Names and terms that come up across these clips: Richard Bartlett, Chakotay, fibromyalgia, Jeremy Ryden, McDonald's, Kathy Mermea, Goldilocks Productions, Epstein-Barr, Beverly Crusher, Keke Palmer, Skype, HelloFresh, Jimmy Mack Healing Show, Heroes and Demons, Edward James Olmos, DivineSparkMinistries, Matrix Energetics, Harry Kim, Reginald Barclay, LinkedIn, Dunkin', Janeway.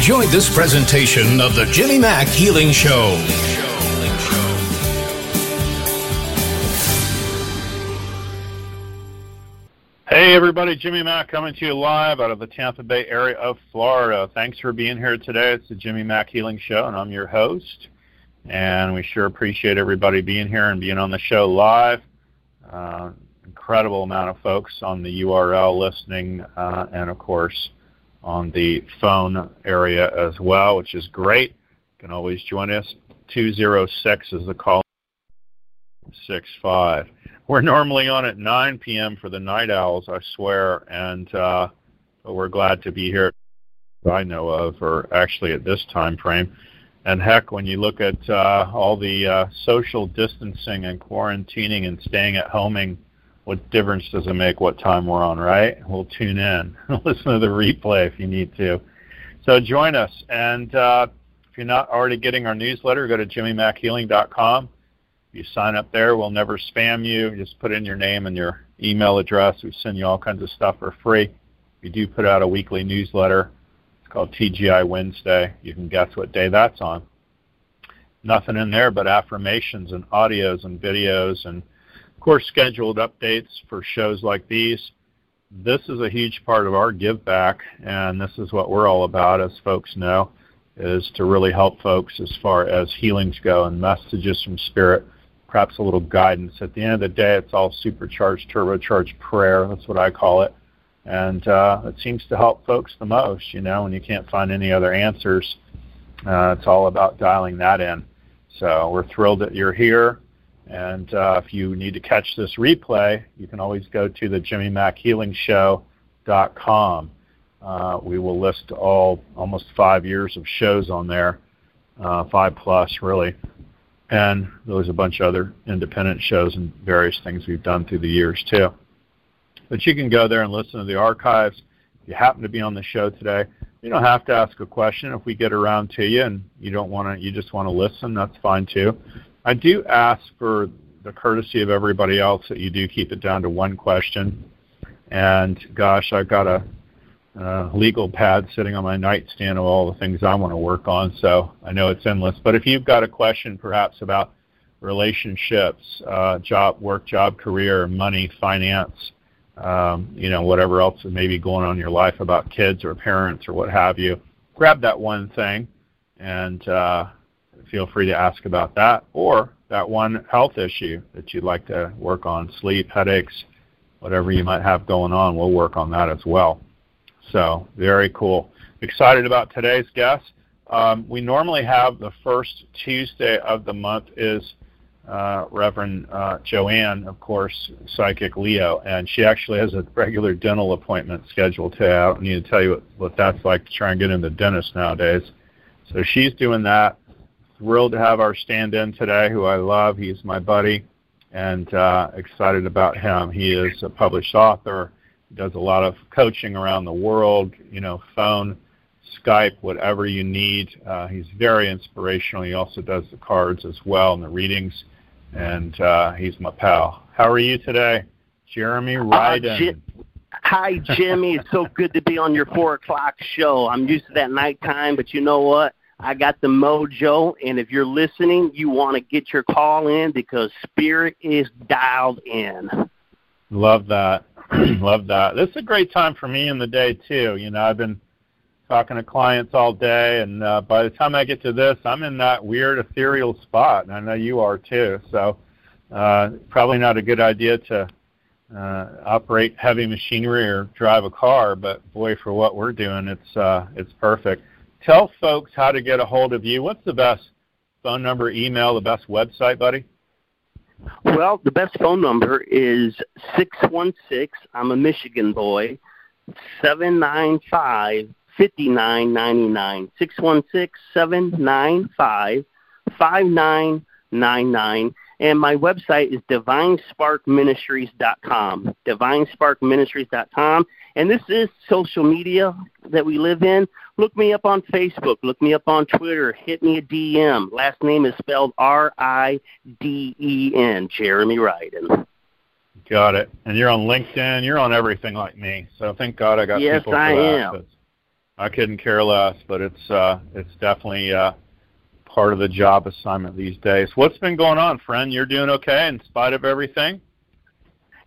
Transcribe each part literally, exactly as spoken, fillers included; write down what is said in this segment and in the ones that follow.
Enjoy this presentation of the Jimmy Mack Healing Show. Hey everybody, Jimmy Mack coming to you live out of the Tampa Bay area of Florida. Thanks for being here today. It's the Jimmy Mack Healing Show and I'm your host. And we sure appreciate everybody being here and being on the show live. Uh, incredible amount of folks on the U R L listening uh, and of course on the phone area as well, which is great. You can always join us. two oh six is the call. six five. We're normally on at nine p.m. for the night owls, I swear, and uh, but we're glad to be here, I know of, or actually at this time frame. And heck, when you look at uh, all the uh, social distancing and quarantining and staying at homing, what difference does it make what time we're on, right? We'll tune in. Listen to the replay if you need to. So join us. And uh, if you're not already getting our newsletter, go to jimmy mack healing dot com. If you sign up there, we'll never spam you. Just put in your name and your email address. We send you all kinds of stuff for free. We do put out a weekly newsletter. It's called T G I Wednesday. You can guess what day that's on. Nothing in there but affirmations and audios and videos and of course, scheduled updates for shows like these. This is a huge part of our give back, and this is what we're all about, as folks know, is to really help folks as far as healings go and messages from spirit, perhaps a little guidance. At the end of the day, it's all supercharged, turbocharged prayer. That's what I call it. And uh, it seems to help folks the most, you know, when you can't find any other answers. Uh, it's all about dialing that in. So we're thrilled that you're here. And uh, if you need to catch this replay, you can always go to the jimmy mack healing show dot com. Uh, we will list all almost five years of shows on there, uh, five plus really. And there's a bunch of other independent shows and various things we've done through the years, too. But you can go there and listen to the archives. If you happen to be on the show today, you don't have to ask a question. If we get around to you and you don't want to, you just want to listen, that's fine, too. I do ask for the courtesy of everybody else that you do keep it down to one question. And, gosh, I've got a uh, legal pad sitting on my nightstand of all the things I want to work on, so I know it's endless. But if you've got a question perhaps about relationships, uh, job, work, job, career, money, finance, um, you know, whatever else may be going on in your life about kids or parents or what have you, grab that one thing and uh, feel free to ask about that, or that one health issue that you'd like to work on, sleep, headaches, whatever you might have going on, we'll work on that as well. So, very cool. Excited about today's guest. Um, we normally have the first Tuesday of the month is uh, Reverend uh, Joanne, of course, Psychic Leo, and she actually has a regular dental appointment scheduled today. I don't need to tell you what, what that's like to try and get in the dentist nowadays. So she's doing that. Thrilled to have our stand-in today, who I love. He's my buddy. And uh, excited about him. He is a published author, does a lot of coaching around the world, you know, phone, Skype, whatever you need. Uh, he's very inspirational. He also does the cards as well and the readings, and uh, he's my pal. How are you today? Jeremy Ryden. Uh, Jim, hi, Jimmy. It's so good to be on your four o'clock show. I'm used to that nighttime, but you know what? I got the mojo, and if you're listening, you want to get your call in because spirit is dialed in. Love that. Love that. This is a great time for me in the day, too. You know, I've been talking to clients all day, and uh, by the time I get to this, I'm in that weird ethereal spot, and I know you are, too. So uh, probably not a good idea to uh, operate heavy machinery or drive a car, but, boy, for what we're doing, it's uh, it's perfect. Tell folks how to get a hold of you. What's the best phone number, email, the best website, buddy? Well, the best phone number is six one six, I'm a Michigan boy, seven nine five, five nine nine nine. six one six, seven nine five, five nine nine nine. And my website is Divine Spark Ministries dot com, Divine Spark Ministries dot com. And this is social media that we live in. Look me up on Facebook. Look me up on Twitter. Hit me a D M. Last name is spelled R I D E N, Jeremy Ryden. Got it. And you're on LinkedIn. You're on everything like me. So thank God I got yes, people for I that. Yes, I am. I couldn't care less, but it's uh, it's definitely uh, part of the job assignment these days. What's been going on, friend? You're doing okay in spite of everything?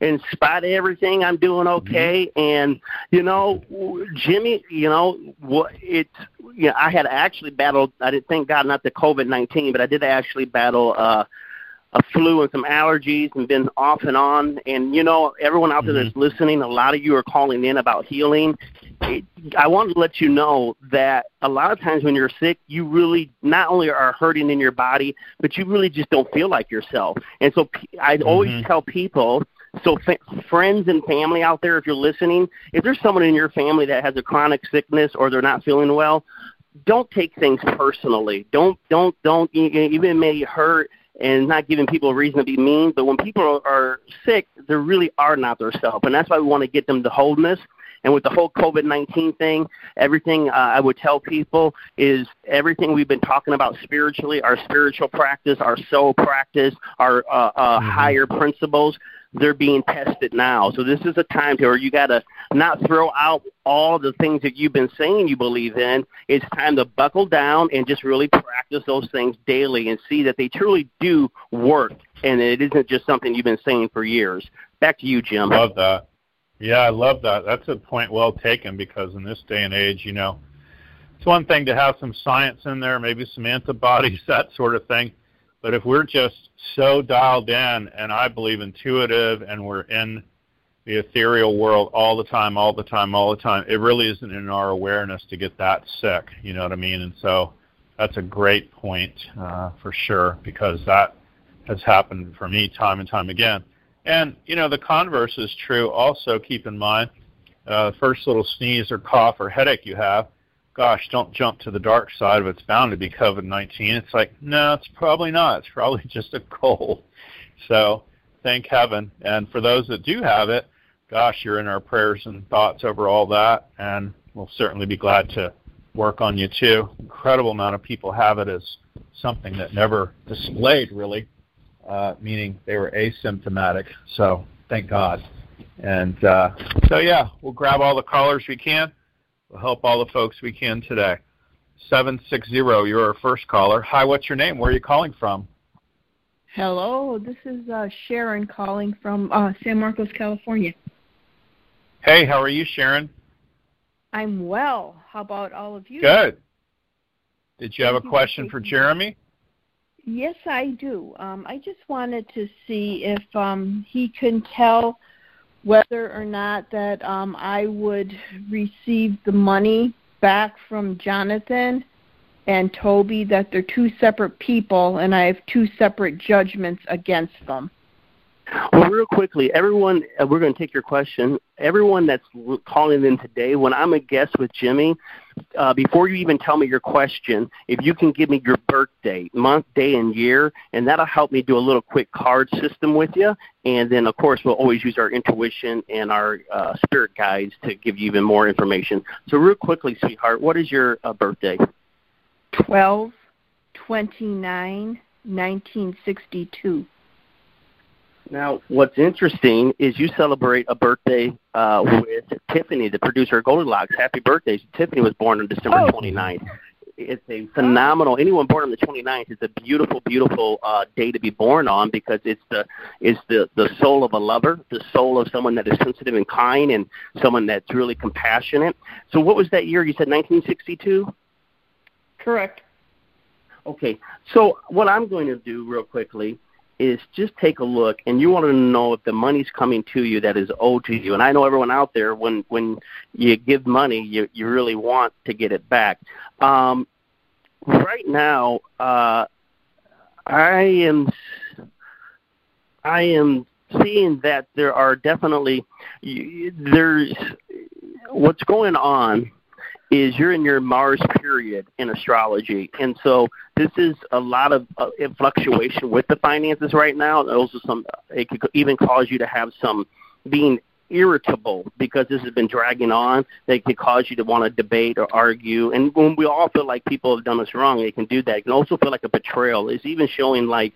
In spite of everything, I'm doing okay. And, you know, Jimmy, you know, it's, you know, I had actually battled, I did, thank God, not the COVID nineteen, but I did actually battle uh, a flu and some allergies and been off and on. And, you know, everyone out there that's listening, a lot of you are calling in about healing. It, I want to let you know that a lot of times when you're sick, you really not only are hurting in your body, but you really just don't feel like yourself. And so I always mm-hmm. tell people, So f- friends and family out there, if you're listening, if there's someone in your family that has a chronic sickness or they're not feeling well, don't take things personally. Don't, don't, don't, even it may hurt and not giving people a reason to be mean, but when people are sick, they really are not themselves, and that's why we want to get them to wholeness. And with the whole COVID nineteen thing, everything uh, I would tell people is everything we've been talking about spiritually, our spiritual practice, our soul practice, our uh, uh, mm-hmm. higher principles, they're being tested now. So this is a time to where you got to not throw out all the things that you've been saying you believe in. It's time to buckle down and just really practice those things daily and see that they truly do work, and it isn't just something you've been saying for years. Back to you, Jim. Love that. Yeah, I love that. That's a point well taken because in this day and age, you know, it's one thing to have some science in there, maybe some antibodies, that sort of thing. But if we're just so dialed in, and I believe intuitive, and we're in the ethereal world all the time, all the time, all the time, it really isn't in our awareness to get that sick, you know what I mean? And so that's a great point uh, for sure because that has happened for me time and time again. And, you know, the converse is true. Also, keep in mind, uh, first little sneeze or cough or headache you have, gosh, don't jump to the dark side of it's bound to be COVID nineteen. It's like, no, it's probably not. It's probably just a cold. So thank heaven. And for those that do have it, gosh, you're in our prayers and thoughts over all that, and we'll certainly be glad to work on you too. Incredible amount of people have it as something that never displayed really, uh, meaning they were asymptomatic. So thank God. And uh, so, yeah, we'll grab all the callers we can. We'll help all the folks we can today. seven six zero, you're our first caller. Hi, what's your name? Where are you calling from? Hello, this is uh, Sharon calling from uh, San Marcos, California. Hey, how are you, Sharon? I'm well. How about all of you? Good. Did you have a question for Jeremy? Yes, I do. Um, I just wanted to see if um, he can tell whether or not that um, I would receive the money back from Jonathan and Toby, that they're two separate people, and I have two separate judgments against them. Well, real quickly, everyone, uh, we're going to take your question. Everyone that's calling in today, when I'm a guest with Jimmy, uh, before you even tell me your question, if you can give me your birthday, month, day, and year, and that'll help me do a little quick card system with you. And then, of course, we'll always use our intuition and our uh, spirit guides to give you even more information. So real quickly, sweetheart, what is your uh, birthday? twelve twenty-nine nineteen sixty-two. Now, what's interesting is you celebrate a birthday uh, with Tiffany, the producer of Goldilocks. Happy birthday. Tiffany was born on December twenty-ninth. It's a phenomenal – anyone born on the twenty-ninth is a beautiful, beautiful uh, day to be born on, because it's the it's the, the soul of a lover, the soul of someone that is sensitive and kind, and someone that's really compassionate. So what was that year? You said nineteen sixty-two? Correct. Okay. So what I'm going to do real quickly – is just take a look, and you want to know if the money's coming to you that is owed to you. And I know everyone out there, when, when you give money, you, you really want to get it back. Um, right now, uh, I am I am seeing that there are definitely there's what's going on. Is you're in your Mars period in astrology. And so this is a lot of uh, fluctuation with the finances right now. Also some, it could even cause you to have some being irritable because this has been dragging on. That could cause you to want to debate or argue. And when we all feel like people have done us wrong, they can do that. It can also feel like a betrayal. It's even showing like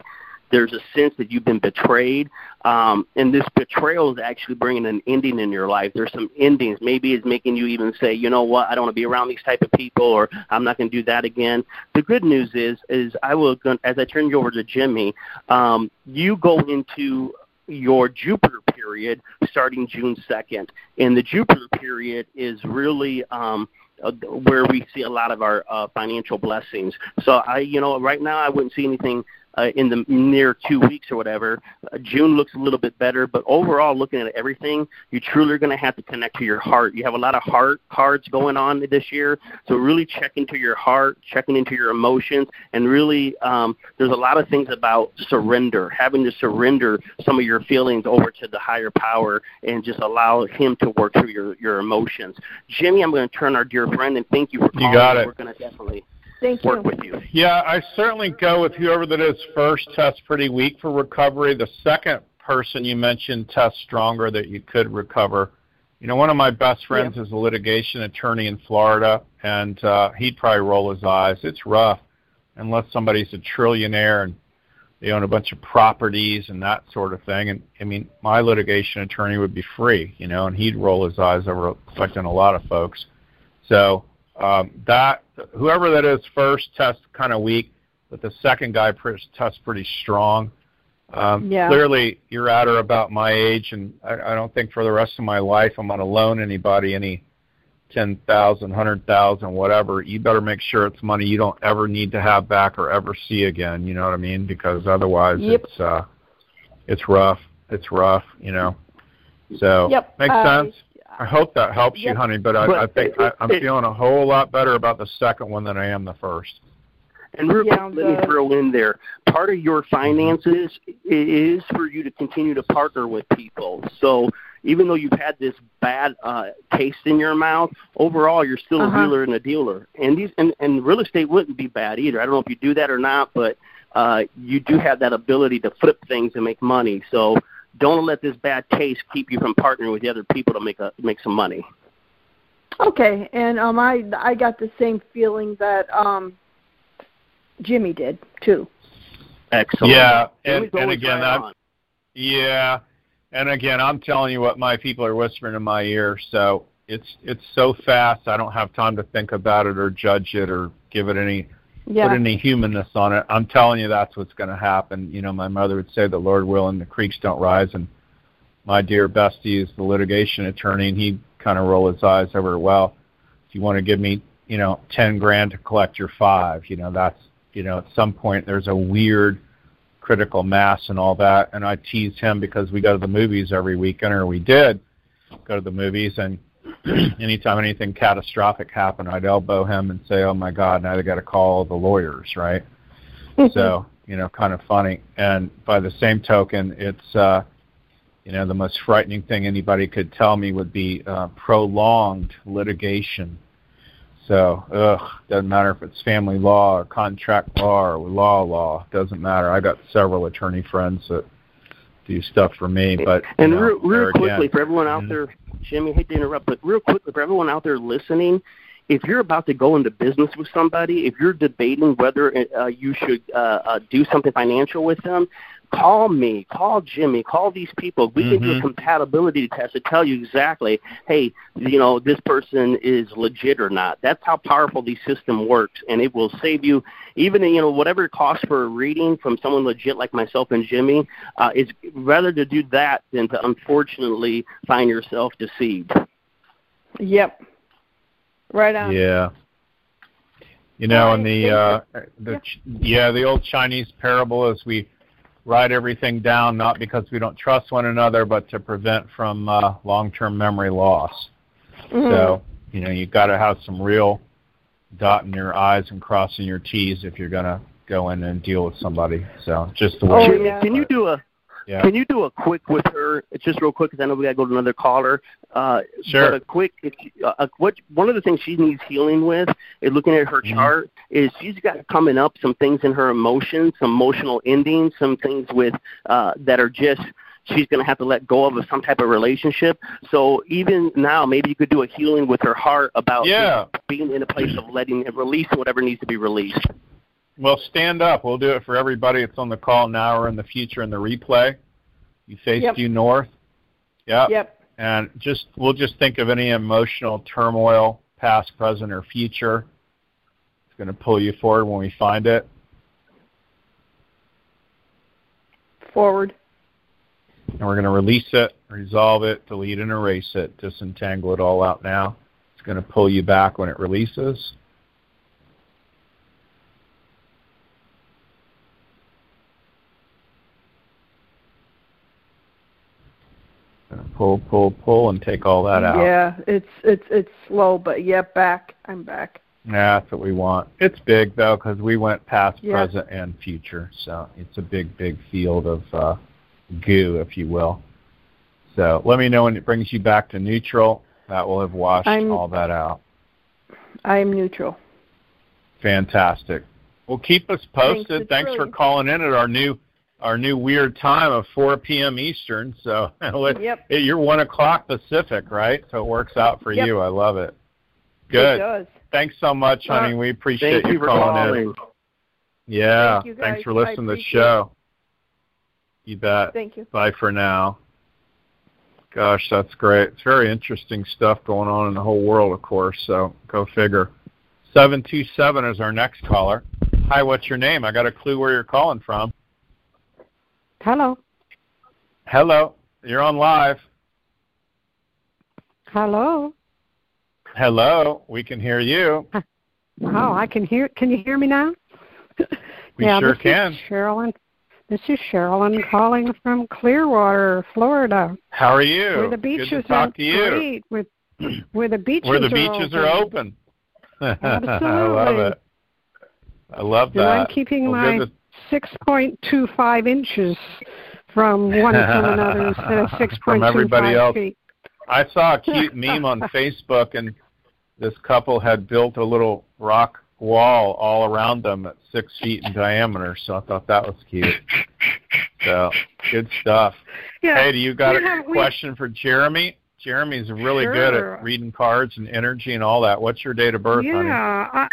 there's a sense that you've been betrayed, um, and this betrayal is actually bringing an ending in your life. There's some endings. Maybe it's making you even say, you know what, I don't want to be around these type of people, or I'm not going to do that again. The good news is, is I will, as I turn you over to Jimmy, um, you go into your Jupiter period starting June second, and the Jupiter period is really um, – Uh, where we see a lot of our uh, financial blessings. So, I, you know, right now I wouldn't see anything uh, in the near two weeks or whatever. Uh, June looks a little bit better, but overall, looking at everything, you truly are going to have to connect to your heart. You have a lot of heart cards going on this year, so really check into your heart, checking into your emotions, and really um, there's a lot of things about surrender, having to surrender some of your feelings over to the higher power and just allow him to work through your, your emotions. Jimmy, I'm going to turn our dear friend, and thank you for calling. You got it. We're going to definitely thank work you. With you. Yeah, I certainly go with whoever that is first. Tests pretty weak for recovery. The second person you mentioned tests stronger that you could recover. You know, one of my best friends yeah. is a litigation attorney in Florida, and uh, he'd probably roll his eyes. It's rough unless somebody's a trillionaire and they own a bunch of properties and that sort of thing. And, I mean, my litigation attorney would be free, you know, and he'd roll his eyes over affecting a lot of folks. So um, that whoever that is first tests kind of weak, but the second guy tests pretty strong. Um, yeah. Clearly, you're at or about my age, and I, I don't think for the rest of my life I'm going to loan anybody any ten thousand dollars, one hundred thousand dollars, whatever. You better make sure it's money you don't ever need to have back or ever see again, you know what I mean? Because otherwise yep. it's uh, it's rough. It's rough, you know. So yep. makes uh, sense? I hope that helps yep. you, honey, but I, but I think it, I, I'm it, feeling a whole lot better about the second one than I am the first. And real quick, let me throw in there, part of your finances is for you to continue to partner with people. So even though you've had this bad uh, taste in your mouth, overall you're still uh-huh. a wheeler and a dealer. And these and, and real estate wouldn't be bad either. I don't know if you do that or not, but uh, you do have that ability to flip things and make money. So don't let this bad taste keep you from partnering with the other people to make a, make some money. Okay, and um, I I got the same feeling that um, Jimmy did too. Excellent. Yeah, and, and again, right I'm, yeah, and again, I'm telling you what my people are whispering in my ear. So it's it's so fast, I don't have time to think about it or judge it or give it any yeah. put any humanness on it. I'm telling you, that's what's going to happen. You know, my mother would say, "The Lord will, and the creeks don't rise." And my dear bestie is the litigation attorney, and he kind of roll his eyes over, well, if you want to give me, you know, ten grand to collect your five, you know, that's, you know, at some point there's a weird critical mass and all that. And I tease him because we go to the movies every weekend, or we did go to the movies, and anytime anything catastrophic happened, I'd elbow him and say, oh my God, now they got to call the lawyers, right? So, you know, kind of funny. And by the same token, it's, uh, you know, the most frightening thing anybody could tell me would be uh, prolonged litigation. So, ugh, doesn't matter if it's family law or contract law or law law. Doesn't matter. I got several attorney friends that do stuff for me. But and know, real, real quickly again, for everyone out there, Jimmy, hate to interrupt, but real quickly for everyone out there listening, if you're about to go into business with somebody, if you're debating whether uh, you should uh, uh, do something financial with them, call me, call Jimmy, call these people. We mm-hmm. can do a compatibility test to tell you exactly, hey, you know, this person is legit or not. That's how powerful the system works, and it will save you even, you know, whatever it costs for a reading from someone legit like myself and Jimmy. Uh, it's rather to do that than to unfortunately find yourself deceived. Yep. Right on. Yeah. You know, in the, uh, the yeah. yeah, the old Chinese parable is we write everything down, not because we don't trust one another, but to prevent from uh, long-term memory loss. Mm-hmm. So, you know, you've got to have some real dotting your I's and crossing your T's if you're going to go in and deal with somebody. So just the way. Oh, yeah. Can you do a yeah. Can you do a quick with her? It's just real quick because I know we got to go to another caller. Uh, sure. But a quick, uh, what one of the things she needs healing with is looking at her mm-hmm. chart is she's got coming up some things in her emotions, some emotional endings, some things with uh, that are just she's going to have to let go of some type of relationship. So even now, maybe you could do a healing with her heart about yeah. being in a place of letting and releasing whatever needs to be released. Well, stand up. We'll do it for everybody that's on the call now or in the future in the replay. You face yep. due north. Yep. Yep. And just we'll just think of any emotional turmoil, past, present, or future. It's going to pull you forward when we find it. Forward. And we're going to release it, resolve it, delete and erase it, disentangle it all out now. It's going to pull you back when it releases. Pull, pull, pull, and take all that out. Yeah, it's it's it's slow, but yeah, back. I'm back. Yeah, that's what we want. It's big, though, because we went past, yeah. present, and future. So it's a big, big field of uh, goo, if you will. So let me know when it brings you back to neutral. That will have washed I'm, all that out. I'm neutral. Fantastic. Well, keep us posted. Thanks, Thanks for calling in at our new Our new weird time of four p.m. Eastern, so yep. you're one o'clock Pacific, right? So it works out for yep. you. I love it. Good. It does. Thanks so much, honey. We appreciate you, you calling, calling in. Yeah. Thank you guys. Thanks for listening to the show. It. You bet. Thank you. Bye for now. Gosh, that's great. It's very interesting stuff going on in the whole world, of course, so go figure. seven two seven is our next caller. Hi, what's your name? I got a clue where you're calling from. Hello. Hello. You're on live. Hello. Hello. We can hear you. Oh, I can hear. Can you hear me now? We yeah, sure this can. Is Sherilyn. This is Sherilyn calling from Clearwater, Florida. How are you? Where the beaches Good to talk are to you. Great. With, where the beaches, where the beaches are, are open. open. Absolutely. I love it. I love that. And I'm keeping well, my... six point two five inches from one from another instead of six from everybody else. Feet. I saw a cute meme on Facebook, and this couple had built a little rock wall all around them at six feet in diameter, so I thought that was cute. So, good stuff. Yeah. Hey, do you got we a have, question we... for Jeremy? Jeremy's really sure. good at reading cards and energy and all that. What's your date of birth, yeah, honey? Yeah, I...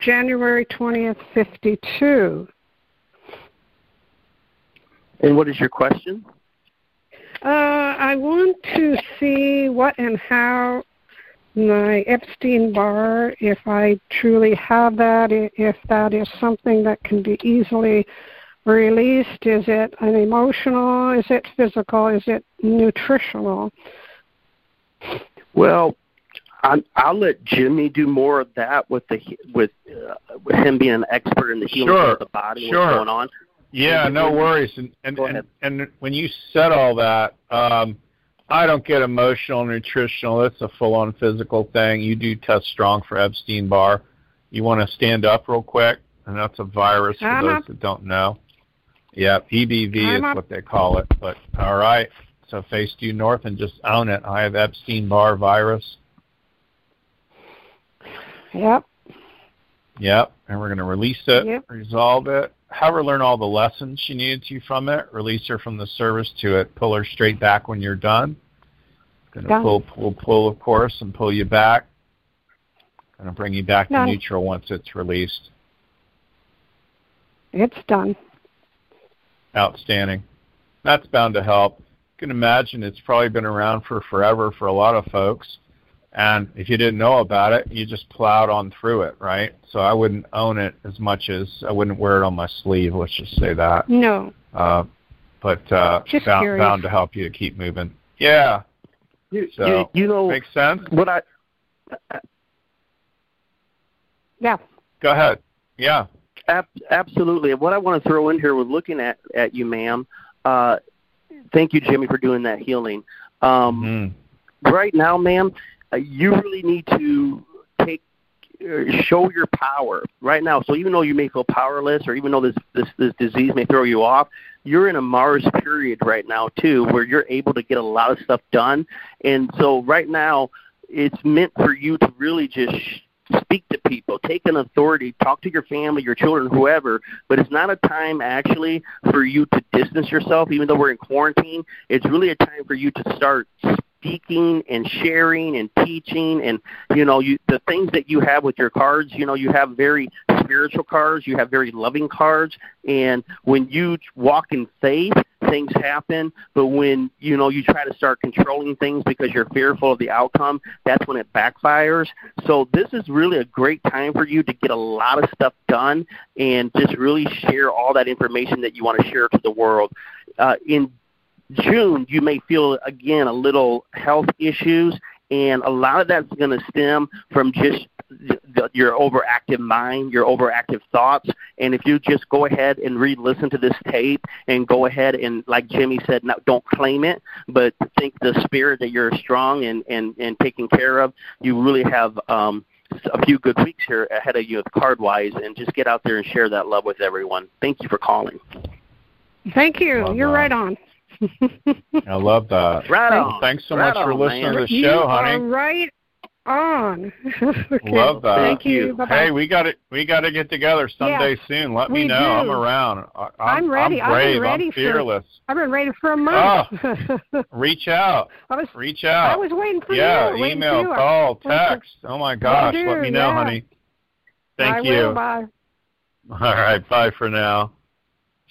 January twentieth, fifty-two. And what is your question? Uh, I want to see what and how my Epstein-Barr, if I truly have that, if that is something that can be easily released. Is it an emotional? Is it physical? Is it nutritional? Well, I'm, I'll let Jimmy do more of that with the with, uh, with him being an expert in the healing sure, of the body, sure. what's going on. Yeah, no worries. And and, and and when you said all that, um, I don't get emotional, nutritional. It's a full-on physical thing. You do test strong for Epstein-Barr. You want to stand up real quick, and that's a virus for I'm those up. that don't know. Yeah, E B V I'm is up. what they call it. But all right, so face due north and just own it. I have Epstein-Barr virus. Yep. Yep, and we're going to release it, yep. resolve it. Have her learn all the lessons she needed to from it. Release her from the service to it. Pull her straight back when you're done. Going to pull, pull, pull, of course, and pull you back. Going to bring you back done. to neutral once it's released. It's done. Outstanding. That's bound to help. You can imagine it's probably been around for forever for a lot of folks. And if you didn't know about it, you just plowed on through it, right? So I wouldn't own it as much as I wouldn't wear it on my sleeve. Let's just say that. No. Uh, but uh, bound, bound to help you to keep moving. Yeah. You, so you, you know, makes sense. What I. Uh, yeah. Go ahead. Yeah. Ab- absolutely. What I want to throw in here with looking at, at you, ma'am. Uh, thank you, Jimmy, for doing that healing. Um, mm. Right now, ma'am. Uh, you really need to take, uh, show your power right now. So even though you may feel powerless, or even though this, this this disease may throw you off, you're in a Mars period right now too, where you're able to get a lot of stuff done. And so right now, it's meant for you to really just sh- speak to people, take an authority, talk to your family, your children, whoever. But it's not a time actually for you to distance yourself, even though we're in quarantine. It's really a time for you to start speaking and sharing and teaching, and you know you, the things that you have with your cards. You know, you have very spiritual cards, you have very loving cards, and when you walk in faith, things happen. But when you know you try to start controlling things because you're fearful of the outcome, that's when it backfires. So this is really a great time for you to get a lot of stuff done and just really share all that information that you want to share to the world. Uh, in June, you may feel, again, a little health issues, and a lot of that's going to stem from just the, your overactive mind, your overactive thoughts. And if you just go ahead and re-listen to this tape and go ahead and, like Jimmy said, not, don't claim it, but think the spirit that you're strong and, and, and taken care of, you really have um, a few good weeks here ahead of you card-wise, and just get out there and share that love with everyone. Thank you for calling. Thank you. Well, you're uh, right on. I love that. Right on. Thanks so right much on, for listening man. to the show, you honey. Are right on. Okay. Love that. Thank you. Bye-bye. Hey, we got it. We got to get together someday yeah, soon. Let me know. Do. I'm around. I, I'm, I'm ready. I'm brave. I've been ready I'm fearless. For, I've been ready for a month. Oh, reach out. I was, reach out. I was waiting for yeah, you. Yeah, email, call, text. For, oh my gosh. Do, let me know, yeah. honey. Thank I you. Will, bye. All right. Bye for now.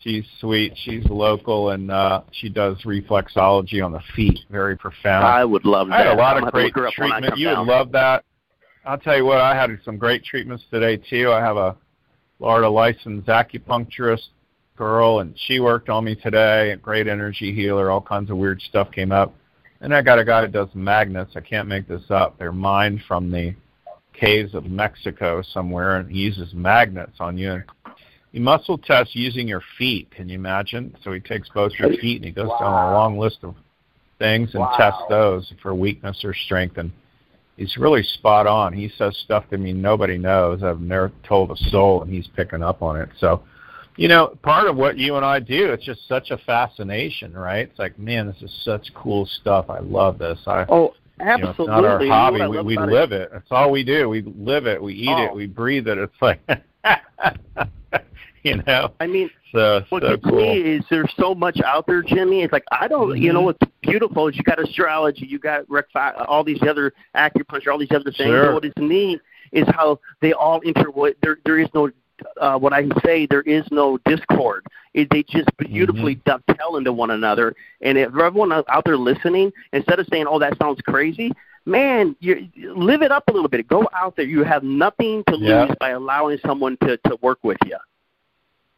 She's sweet. She's local, and uh, she does reflexology on the feet. Very profound. I would love that. I had a lot of great treatment. You would love that. I'll tell you what, I had some great treatments today, too. I have a Florida licensed acupuncturist girl, and she worked on me today, a great energy healer. All kinds of weird stuff came up. And I got a guy that does magnets. I can't make this up. They're mined from the caves of Mexico somewhere, and he uses magnets on you. He muscle tests using your feet. Can you imagine? So he takes both your feet and he goes wow. down a long list of things and wow. tests those for weakness or strength. And he's really spot on. He says stuff to me nobody knows. I've never told a soul, and he's picking up on it. So You know, part of what you and I do, it's just such a fascination, right? It's like, man, this is such cool stuff. I love this. I, oh, absolutely. You know, it's not our hobby. You know we we live it. it. That's all we do. We live it. We eat oh. it. We breathe it. It's like, you know. I mean, so, what so cool. me is there's so much out there, Jimmy. It's like, I don't, mm-hmm. you know, what's beautiful is you got astrology, you got rec- all these other acupuncture, all these other things. Sure. So what is neat is how they all inter. There, there is no. Uh, what I can say, there is no discord. It, they just beautifully mm-hmm. dovetail into one another. And if everyone out there listening, instead of saying, oh, that sounds crazy, man, you live it up a little bit. Go out there. You have nothing to yeah. lose by allowing someone to, to work with you.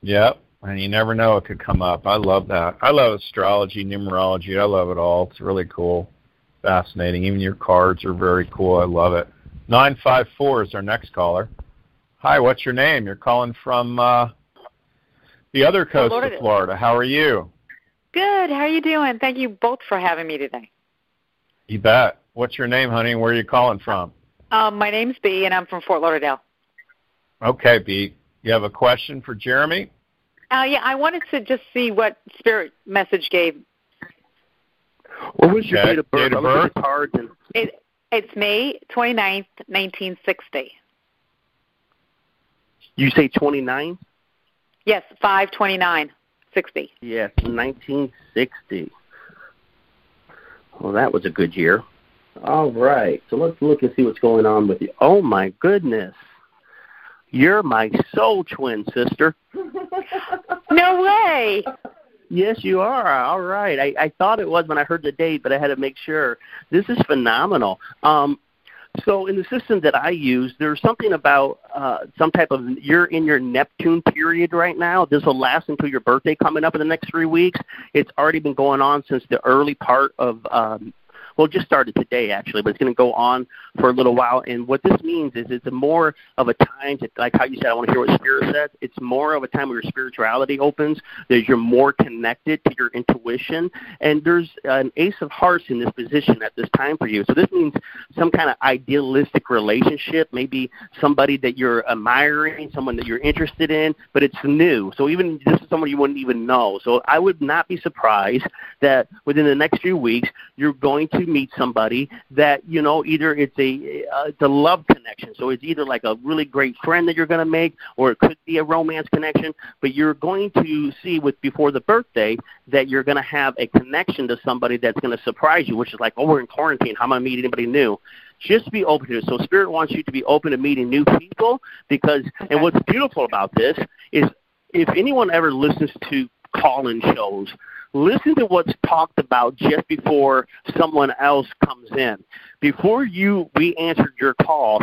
Yep. And you never know what could come up. I love that. I love astrology, numerology. I love it all. It's really cool. Fascinating. Even your cards are very cool. I love it. nine five four is our next caller. Hi, what's your name? You're calling from uh, the other coast of Florida. How are you? Good. How are you doing? Thank you both for having me today. You bet. What's your name, honey? Where are you calling from? Um, my name's Bea, and I'm from Fort Lauderdale. Okay, Bea. You have a question for Jeremy? Uh, yeah, I wanted to just see what Spirit message gave. What was okay. your date of birth? Date of birth? And... It, it's May twenty-ninth, nineteen sixty. You say twenty-nine? Yes, five twenty-nine, sixty. Yes, nineteen sixty. Well, that was a good year. All right, so let's look and see what's going on with you. Oh, my goodness. You're my soul twin sister. No way. Yes, you are. All right. I, I thought it was when I heard the date, but I had to make sure. This is phenomenal. Um So in the system that I use, there's something about uh, some type of you're in your Neptune period right now. This will last until your birthday coming up in the next three weeks. It's already been going on since the early part of, um, well, just started today actually, but it's going to go on for a little while. And what this means is it's more of a time to, like how you said, I want to hear what Spirit says. It's more of a time where your spirituality opens, that you're more connected to your intuition. And there's an ace of hearts in this position at this time for you. So this means some kind of idealistic relationship, maybe somebody that you're admiring, someone that you're interested in, but it's new. So even this is someone you wouldn't even know. So I would not be surprised that within the next few weeks, you're going to meet somebody that, you know, either it's a uh, it's a love connection. So it's either like a really great friend that you're going to make, or it could be a romance connection. But you're going to see with before the birthday that you're going to have a connection to somebody that's going to surprise you, which is like, oh, we're in quarantine. How am I going to meet anybody new? Just be open to it. So Spirit wants you to be open to meeting new people because, and what's beautiful about this is if anyone ever listens to call-in shows, listen to what's talked about just before someone else comes in. Before you we answered your call,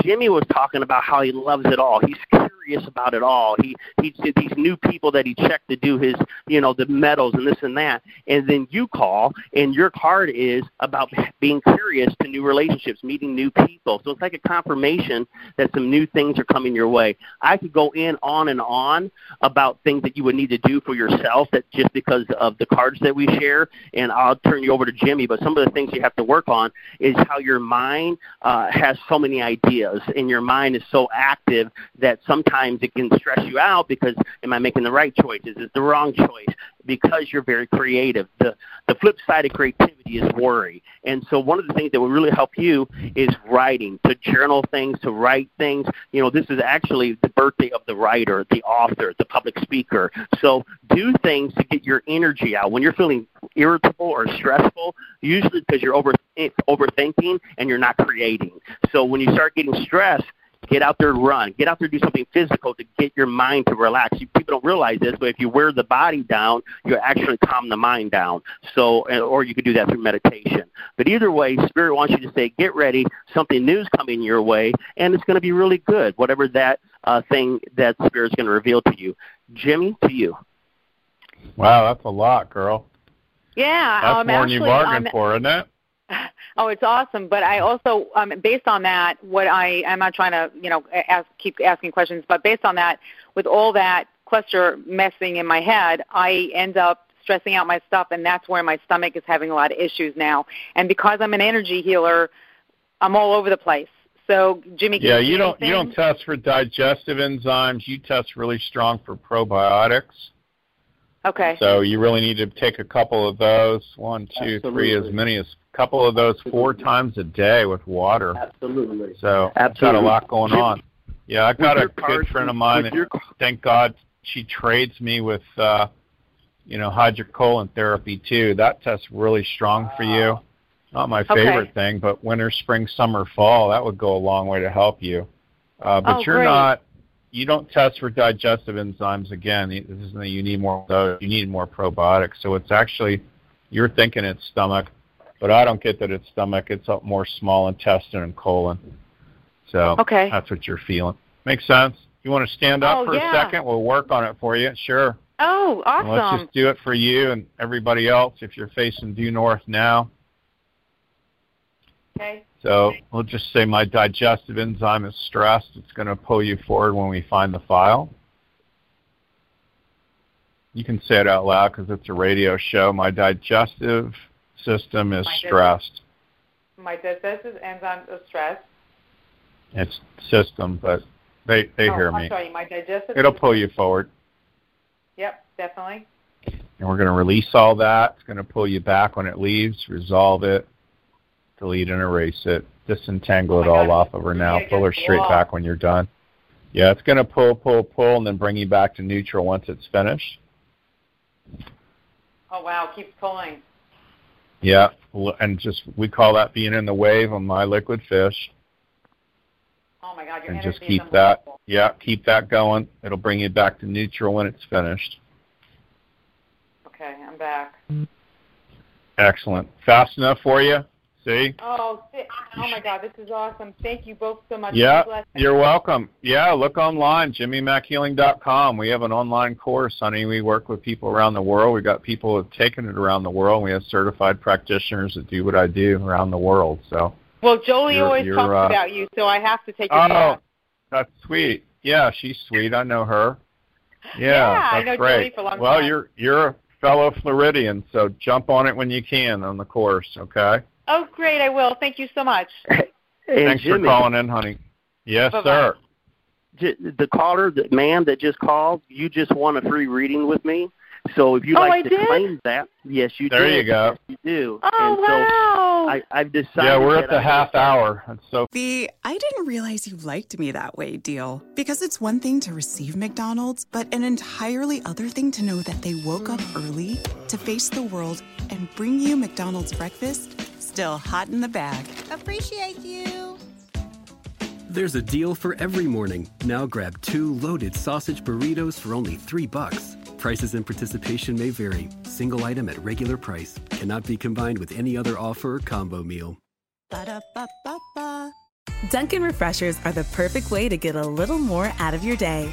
Jimmy was talking about how he loves it all. He's curious about it all. He he did these new people that he checked to do his, you know, the medals and this and that. And then you call, and your card is about being curious to new relationships, meeting new people. So it's like a confirmation that some new things are coming your way. I could go in on and on about things that you would need to do for yourself that just because of the cards that we share, and I'll turn you over to Jimmy. But some of the things you have to work on is how your mind uh, has so many ideas, and your mind is so active that sometimes it can stress you out because, am I making the right choice? Is it the wrong choice? Because you're very creative. The the flip side of creativity is worry. And so one of the things that will really help you is writing, to journal things, to write things. You know, this is actually the birthday of the writer, the author, the public speaker. So do things to get your energy out. When you're feeling irritable or stressful, usually because you're over overthinking and you're not creating. So when you start getting stressed, get out there and run. Get out there and do something physical to get your mind to relax. You, people don't realize this, but if you wear the body down, you actually calm the mind down. So, or you could do that through meditation. But either way, Spirit wants you to say, get ready. Something new is coming your way, and it's going to be really good, whatever that uh, thing that Spirit's going to reveal to you. Jimmy, to you. Wow, that's a lot, girl. Yeah. That's um, more actually, than you bargained um, for, isn't it? Oh, it's awesome. But I also, um, based on that, what I, I'm not trying to, you know, ask, keep asking questions, but based on that, with all that cluster messing in my head, I end up stressing out my stuff, and that's where my stomach is having a lot of issues now. And because I'm an energy healer, I'm all over the place. So, Jimmy, can yeah, you, you don't anything? you don't test for digestive enzymes. You test really strong for probiotics. Okay. So you really need to take a couple of those, one, two, Absolutely. three, as many as a couple of those four times a day with water. Absolutely. So I've got a lot going on. Yeah, I've got a good friend of mine, and your... thank God she trades me with, uh, you know, hydrocolon therapy too. That test's really strong for you. Not my favorite okay. thing, but winter, spring, summer, fall, that would go a long way to help you. Uh, but oh, you're great. not... You don't test for digestive enzymes again. This isn't that you need more. You need more probiotics. So it's actually, you're thinking it's stomach, but I don't get that it's stomach. It's more small intestine and colon. So okay. that's what you're feeling. Makes sense. You want to stand up oh, for yeah. a second? We'll work on it for you. Sure. Oh, awesome. And let's just do it for you and everybody else. If you're facing due north now. Okay. So we'll just say my digestive enzyme is stressed. It's going to pull you forward when we find the file. You can say it out loud because it's a radio show. My digestive system is my stressed. Digestive, my digestive enzymes are stressed. It's system, but they, they oh, hear me. I'm sorry, my digestive It'll pull you forward. Yep, definitely. And we're going to release all that. It's going to pull you back when it leaves, resolve it. Delete and erase it. Disentangle oh it all God. off of her now. Pull her straight off. back when you're done. Yeah, it's going to pull, pull, pull, and then bring you back to neutral once it's finished. Oh, wow. Keeps pulling. Yeah, and just we call that being in the wave on my liquid fish. Oh, my God. Your and just keep that. Yeah, keep that going. It'll bring you back to neutral when it's finished. Okay, I'm back. Excellent. Fast enough for you? See? Oh, oh, my God, this is awesome. Thank you both so much. Yeah, you're welcome. Yeah, look online, jimmy mack healing dot com. We have an online course, honey. We work with people around the world. We've got people who have taken it around the world. We have certified practitioners that do what I do around the world. So, Well, Jolie you're, always you're, talks uh, about you, so I have to take it oh, class. That's sweet. Yeah, she's sweet. I know her. Yeah, yeah that's I know great. Jolie for a long well, time. you're you're a fellow Floridian, so jump on it when you can on the course, okay? Oh, great, I will. Thank you so much. Hey, Thanks Jimmy. for calling in, honey. Yes, Bye-bye. sir. The caller, the ma'am, that just called, you just won a free reading with me. So if you oh, like I to did? claim that, yes, you do. There did. you go. Yes, you do. Oh, and wow. So I, I've decided yeah, we're at the I half hour. That's so. The I didn't realize you liked me that way deal. Because it's one thing to receive McDonald's, but an entirely other thing to know that they woke up early to face the world and bring you McDonald's breakfast still hot in the bag. Appreciate you. There's a deal for every morning. Now grab two loaded sausage burritos for only three bucks. Prices and participation may vary. Single item at regular price. Cannot be combined with any other offer or combo meal. Ba-da-ba-ba-ba. Dunkin' Refreshers are the perfect way to get a little more out of your day.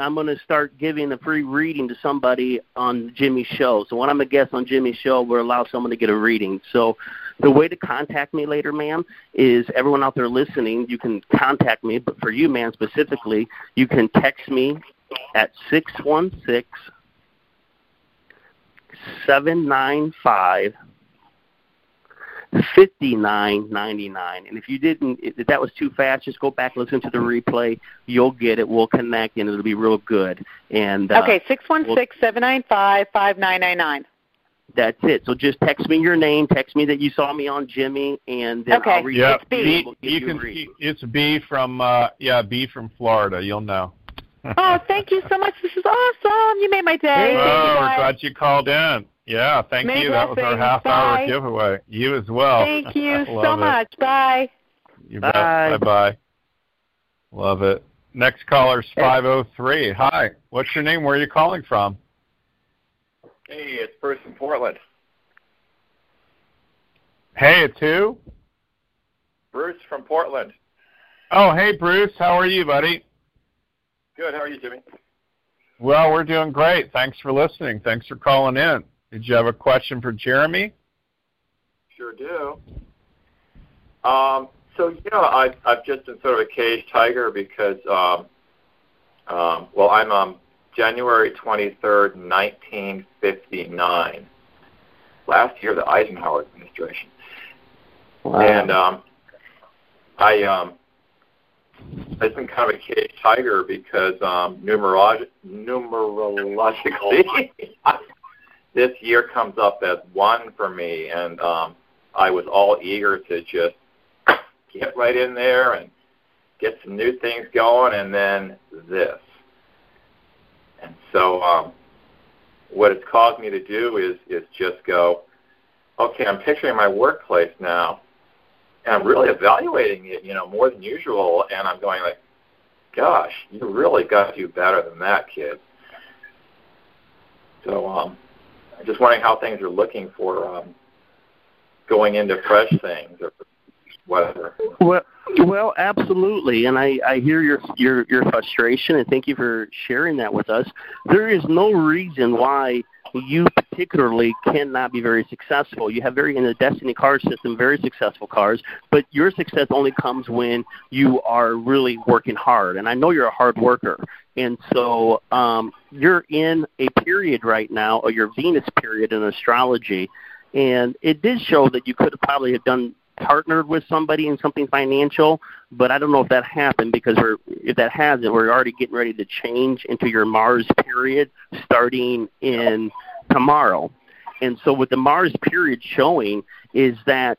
I'm going to start giving a free reading to somebody on Jimmy's show. So when I'm a guest on Jimmy's show, we'll allow someone to get a reading. So the way to contact me later, ma'am, is everyone out there listening, you can contact me. But for you, ma'am, specifically, you can text me at six one six, seven nine five, five nine nine nine. And if you didn't, if that was too fast, just go back and listen to the replay. You'll get it. We'll connect, and it'll be real good. And uh, okay, six one six, seven nine five, five nine nine nine. That's it. So just text me your name. Text me that you saw me on Jimmy, and then okay. I'll read yep. it. B. We'll you can, you, it's B from uh, yeah, B from Florida. You'll know. Oh, thank you so much. This is awesome. You made my day. Oh, we're glad you called in. Yeah, thank Many you. Blessings. That was our half-hour giveaway. You as well. Thank you so it. much. Bye. You Bye. Bet. Bye-bye. Love it. Next caller's five oh three. Hi. What's your name? Where are you calling from? Hey, it's Bruce in Portland. Hey, it's who? Bruce from Portland. Oh, hey, Bruce. How are you, buddy? Good. How are you, Jimmy? Well, we're doing great. Thanks for listening. Thanks for calling in. Did you have a question for Jeremy? Sure do. Um, so, you know, I've, I've just been sort of a caged tiger because, um, um, well, I'm um, January twenty-third, nineteen fifty-nine, last year, the Eisenhower administration. Wow. And um, I, um, I've been kind of a caged tiger because um, numerolog- numerologically, this year comes up as one for me, and um, I was all eager to just get right in there and get some new things going, and then this. And so um, what it's caused me to do is, is just go, okay, I'm picturing my workplace now, and I'm really evaluating it, you know, more than usual, and I'm going like, gosh, you really got to do better than that, kid. So um, I'm just wondering how things are looking for um, going into fresh things or whatever. Well, well, absolutely, and I, I hear your, your your frustration, and thank you for sharing that with us. There is no reason why you particularly cannot be very successful. You have very, in the Destiny card system, very successful cards, but your success only comes when you are really working hard. And I know you're a hard worker. And so um, you're in a period right now, or your Venus period in astrology, and it did show that you could have probably have done partnered with somebody in something financial, but I don't know if that happened because we're, if that hasn't, we're already getting ready to change into your Mars period starting in tomorrow. And so what the Mars period showing is that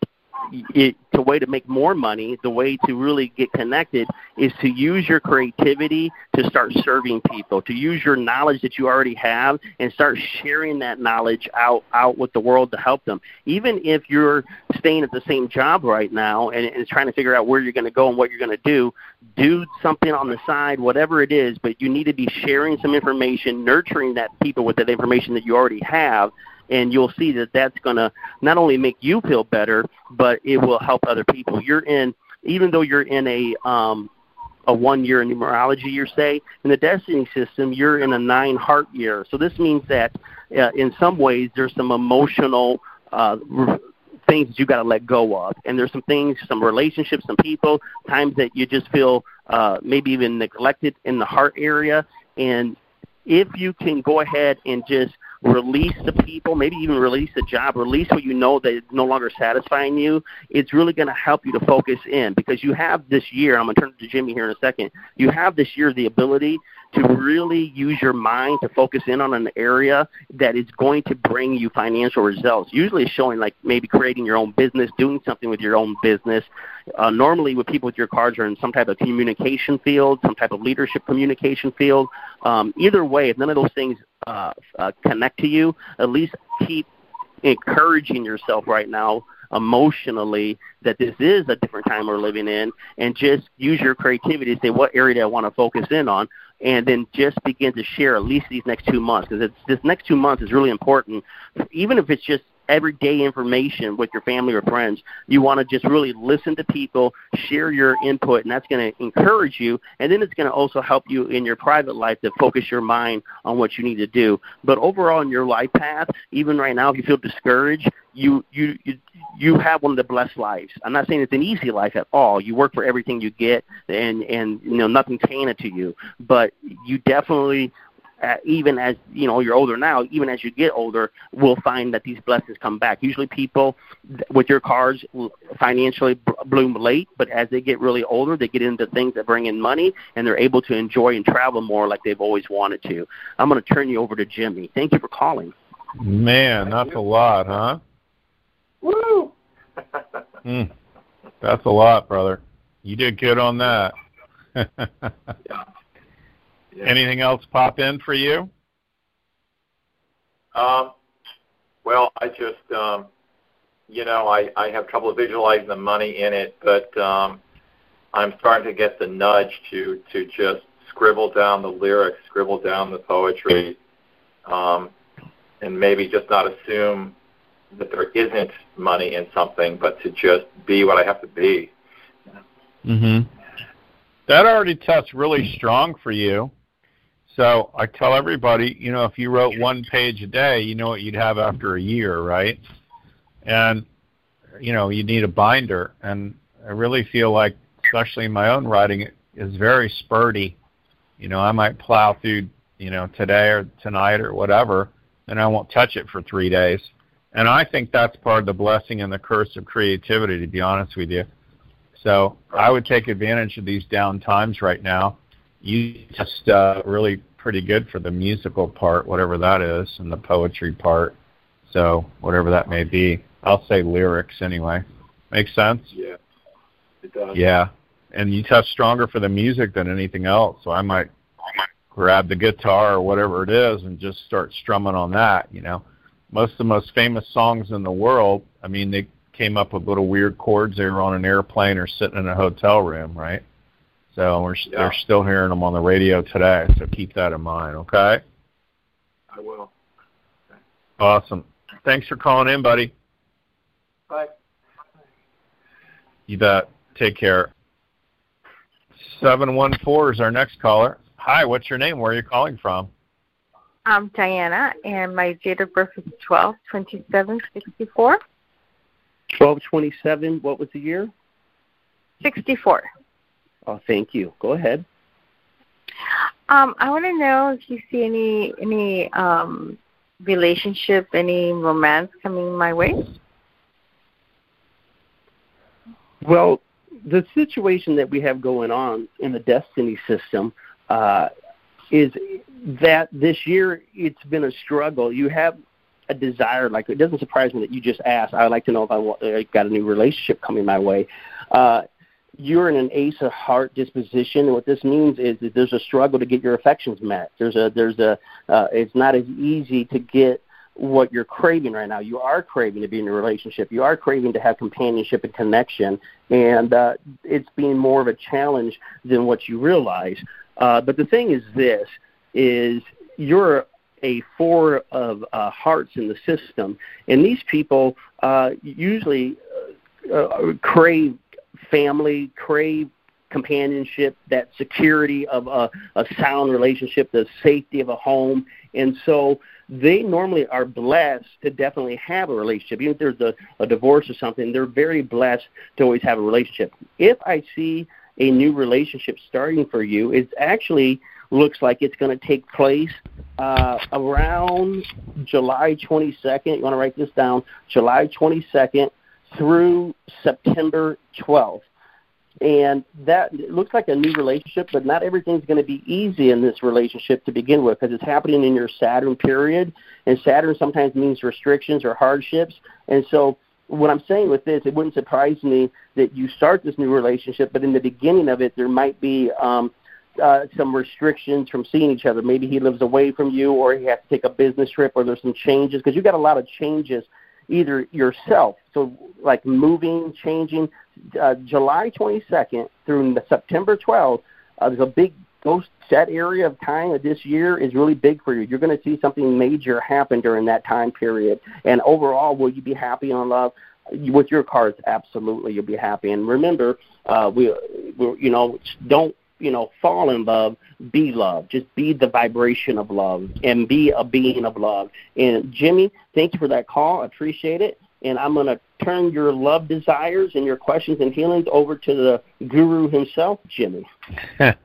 it, the way to make more money, the way to really get connected is to use your creativity to start serving people, to use your knowledge that you already have and start sharing that knowledge out, out with the world to help them. Even if you're staying at the same job right now and, and trying to figure out where you're going to go and what you're going to do, do something on the side, whatever it is, but you need to be sharing some information, nurturing that people with that information that you already have. And you'll see that that's going to not only make you feel better, but it will help other people. You're in, even though you're in a um, a one-year numerology, you say, in the Destiny system, you're in a nine-heart year. So this means that uh, in some ways there's some emotional uh, things that you got to let go of. And there's some things, some relationships, some people, times that you just feel uh, maybe even neglected in the heart area. And if you can go ahead and just release the people, maybe even release the job, release what you know that is no longer satisfying you, it's really going to help you to focus in because you have this year, I'm going to turn to Jimmy here in a second, you have this year the ability to really use your mind to focus in on an area that is going to bring you financial results. Usually it's showing like maybe creating your own business, doing something with your own business. Uh, normally with people with your cards are in some type of communication field, some type of leadership communication field. Um, either way, if none of those things uh, uh, connect to you, at least keep encouraging yourself right now emotionally that this is a different time we're living in, and just use your creativity to say what area do I want to focus in on, and then just begin to share at least these next two months because this next two months is really important. Even if it's just everyday information with your family or friends, you want to just really listen to people, share your input, and that's going to encourage you, and then it's going to also help you in your private life to focus your mind on what you need to do. But overall in your life path, even right now if you feel discouraged, You, you you you have one of the blessed lives. I'm not saying it's an easy life at all. You work for everything you get, and, and you know nothing's handed to you. But you definitely, uh, even as you know you're older now, even as you get older, will find that these blessings come back. Usually, people with your cards financially bloom late, but as they get really older, they get into things that bring in money, and they're able to enjoy and travel more like they've always wanted to. I'm going to turn you over to Jimmy. Thank you for calling. Man, that's a lot, huh? Woo! mm, that's a lot, brother. You did good on that. yeah. Yeah. Anything else pop in for you? Um, well, I just, um, you know, I, I have trouble visualizing the money in it, but um, I'm starting to get the nudge to, to just scribble down the lyrics, scribble down the poetry, um, and maybe just not assume that there isn't money in something, but to just be what I have to be. Mm-hmm. That already tests really strong for you. So I tell everybody, you know, if you wrote one page a day, you know what you'd have after a year, right? And, you know, you need a binder. And I really feel like, especially my own writing, is very spurty. You know, I might plow through, you know, today or tonight or whatever, and I won't touch it for three days. And I think that's part of the blessing and the curse of creativity, to be honest with you. So I would take advantage of these down times right now. You just uh, really pretty good for the musical part, whatever that is, and the poetry part. So whatever that may be, I'll say lyrics anyway. Make sense? Yeah, it does. Yeah, and you touch stronger for the music than anything else. So I might grab the guitar or whatever it is and just start strumming on that. You know, most of the most famous songs in the world, I mean, they came up with little weird chords. They were on an airplane or sitting in a hotel room, right? So we're, yeah. They're still hearing them on the radio today, so keep that in mind, okay? I will. Okay. Awesome. Thanks for calling in, buddy. Bye. You bet. Take care. seven one four is our next caller. Hi, what's your name? Where are you calling from? I'm Diana, and my date of birth is twelve twenty-seven sixty-four. twelve twenty-seven, what was the year? sixty-four. Oh, thank you. Go ahead. Um, I want to know if you see any any um, relationship, any romance coming my way. Well, the situation that we have going on in the destiny system uh, is that this year it's been a struggle. You have a desire, like it doesn't surprise me that you just asked. I would like to know if I want, uh, got a new relationship coming my way. Uh, You're in an ace of heart disposition, and what this means is that there's a struggle to get your affections met. There's a, there's a, uh, it's not as easy to get what you're craving right now. You are craving to be in a relationship. You are craving to have companionship and connection, and uh, it's being more of a challenge than what you realize. Uh, but the thing is this, is you're a four of uh, hearts in the system, and these people uh, usually uh, crave family, crave companionship, that security of a, a sound relationship, the safety of a home. And so they normally are blessed to definitely have a relationship. Even if there's a, a divorce or something, they're very blessed to always have a relationship. If I see a new relationship starting for you, it actually looks like it's going to take place uh, around July twenty-second. You want to write this down, July twenty-second. Through September twelfth. And that it looks like a new relationship, but not everything's going to be easy in this relationship to begin with, because it's happening in your Saturn period, and Saturn sometimes means restrictions or hardships. And so what I'm saying with this, it wouldn't surprise me that you start this new relationship, but in the beginning of it, there might be um, uh, some restrictions from seeing each other. Maybe he lives away from you, or he has to take a business trip, or there's some changes, because you've got a lot of changes either yourself, so like moving, changing. Uh, July twenty-second through September twelfth, uh, there's a big, those, that area of time of this year is really big for you. You're going to see something major happen during that time period. And overall, will you be happy in love? With your cards, absolutely, you'll be happy. And remember, uh, we, we, you know, don't, you know, fall in love, be love. Just be the vibration of love and be a being of love. And, Jimmy, thank you for that call. I appreciate it. And I'm going to turn your love desires and your questions and healings over to the guru himself, Jimmy. Hey,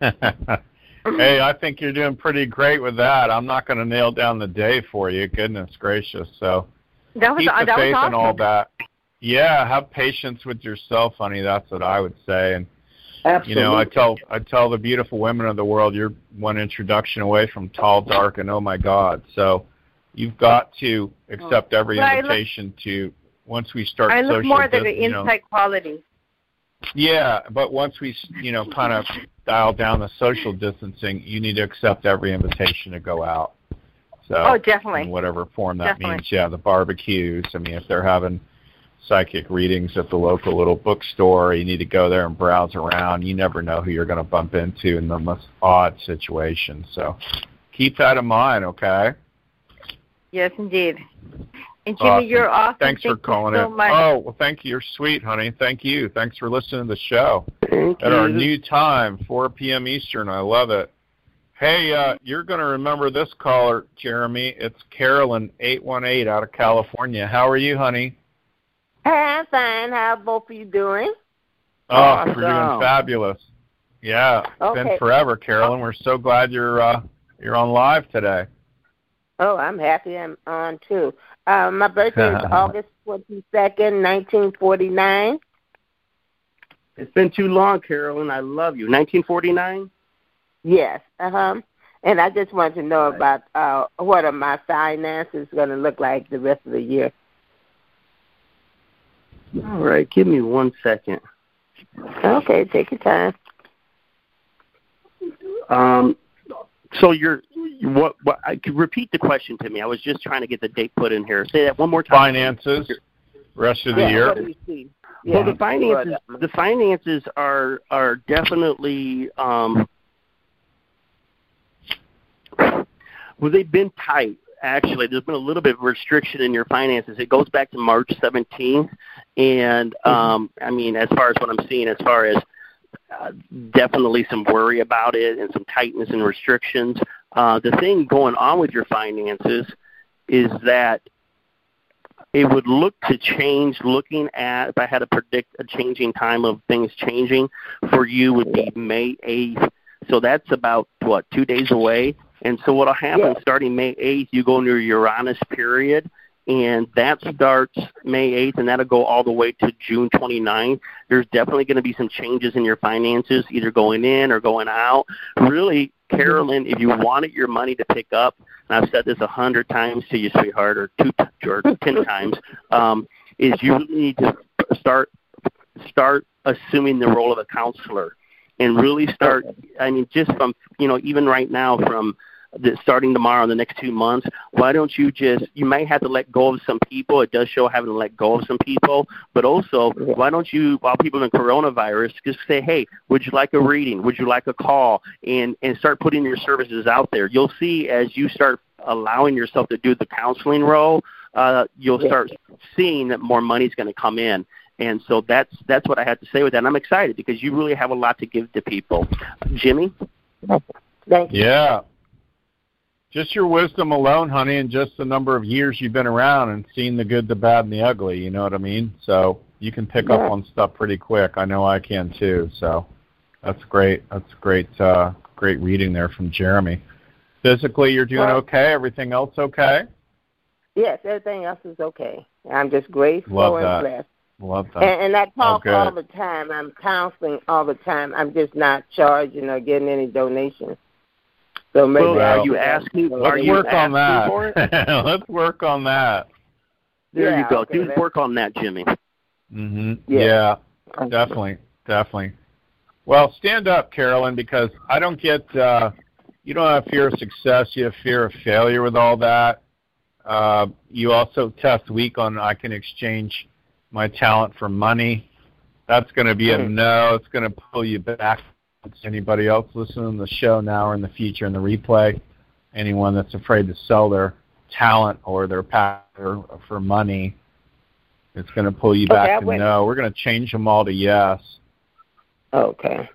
I think you're doing pretty great with that. I'm not going to nail down the day for you. Goodness gracious. So that was, keep the uh, that faith was awesome. And all that. Yeah, have patience with yourself, honey. That's what I would say. And absolutely. You know, I tell I tell the beautiful women of the world, you're one introduction away from tall, dark, and oh my God. So you've got to accept every well, invitation look, to once we start. I look social more than the inside quality. Yeah, but once we you know kind of dial down the social distancing, you need to accept every invitation to go out. So oh, definitely. In whatever form that definitely. Means, yeah, the barbecues. I mean, if they're having psychic readings at the local little bookstore, you need to go there and browse around. You never know who you're going to bump into in the most odd situation. So keep that in mind, okay? Yes, indeed. And, Jimmy, awesome. You're awesome. Thanks thank for calling so in. Much. Oh, well, thank you. You're sweet, honey. Thank you. Thanks for listening to the show. Thank at you. Our new time, four p.m. Eastern. I love it. Hey, uh, you're going to remember this caller, Jeremy. It's Carolyn, eight one eight out of California. How are you, honey? Hey, I'm fine. How are both of you doing? Oh, awesome. We're doing fabulous. Yeah, it's okay. Been forever, Carolyn. We're so glad you're uh, you're on live today. Oh, I'm happy I'm on, too. Uh, my birthday is August twenty-second, nineteen forty-nine. It's been too long, Carolyn. I love you. nineteen forty-nine? Yes. Uh-huh. And I just want to know about uh, what are my finances going to look like the rest of the year. All right. Give me one second. Okay. Take your time. Um. So you're what? what I could repeat the question to me. I was just trying to get the date put in here. Say that one more time. Finances, rest of the yeah, year. What do you see? Yeah. Well, the finances, the finances are are definitely. Um, well, they've been tight. Actually, there's been a little bit of restriction in your finances. It goes back to March seventeenth, and um, I mean, as far as what I'm seeing, as far as. Uh, definitely some worry about it and some tightness and restrictions. Uh, the thing going on with your finances is that it would look to change, looking at, if I had to predict a changing time of things changing, for you would be May eighth. So that's about, what, two days away? And so what will happen, yeah. starting May eighth, you go into your Uranus period, and that starts May eighth, and that'll go all the way to June twenty-ninth. There's definitely going to be some changes in your finances, either going in or going out. Really, Carolyn, if you wanted your money to pick up, and I've said this a hundred times to you, sweetheart, or two or ten times, um, is you really need to start start assuming the role of a counselor, and really start. I mean, just from you know, even right now from. That starting tomorrow in the next two months, why don't you just, you might have to let go of some people. It does show having to let go of some people. But also, why don't you, while people in coronavirus, just say, hey, would you like a reading? Would you like a call? And, and start putting your services out there. You'll see as you start allowing yourself to do the counseling role, uh, you'll start seeing that more money's going to come in. And so that's that's what I had to say with that. And I'm excited because you really have a lot to give to people. Jimmy? Thank you. Yeah. Just your wisdom alone, honey, and just the number of years you've been around and seen the good, the bad, and the ugly, you know what I mean? So you can pick yeah. up on stuff pretty quick. I know I can too. So that's great. That's great uh, great reading there from Jeremy. Physically, you're doing well, okay? Everything else okay? Yes, everything else is okay. I'm just grateful Love and that. blessed. Love that. And, and I talk oh, all the time. I'm counseling all the time. I'm just not charging or getting any donations. So maybe well, are you asking? Let's are you work asking on that. For it? Let's work on that. There yeah, you go. Okay, Do that's... work on that, Jimmy. Mm-hmm. Yeah, yeah definitely, definitely. Well, stand up, Carolyn, because I don't get. Uh, you don't have fear of success. You have fear of failure with all that. Uh, you also test weak on. I can exchange my talent for money. That's going to be a no. It's going to pull you back. Anybody else listening to the show now or in the future in the replay, anyone that's afraid to sell their talent or their power for money, it's going to pull you okay, back I to went. no. We're going to change them all to yes. Okay.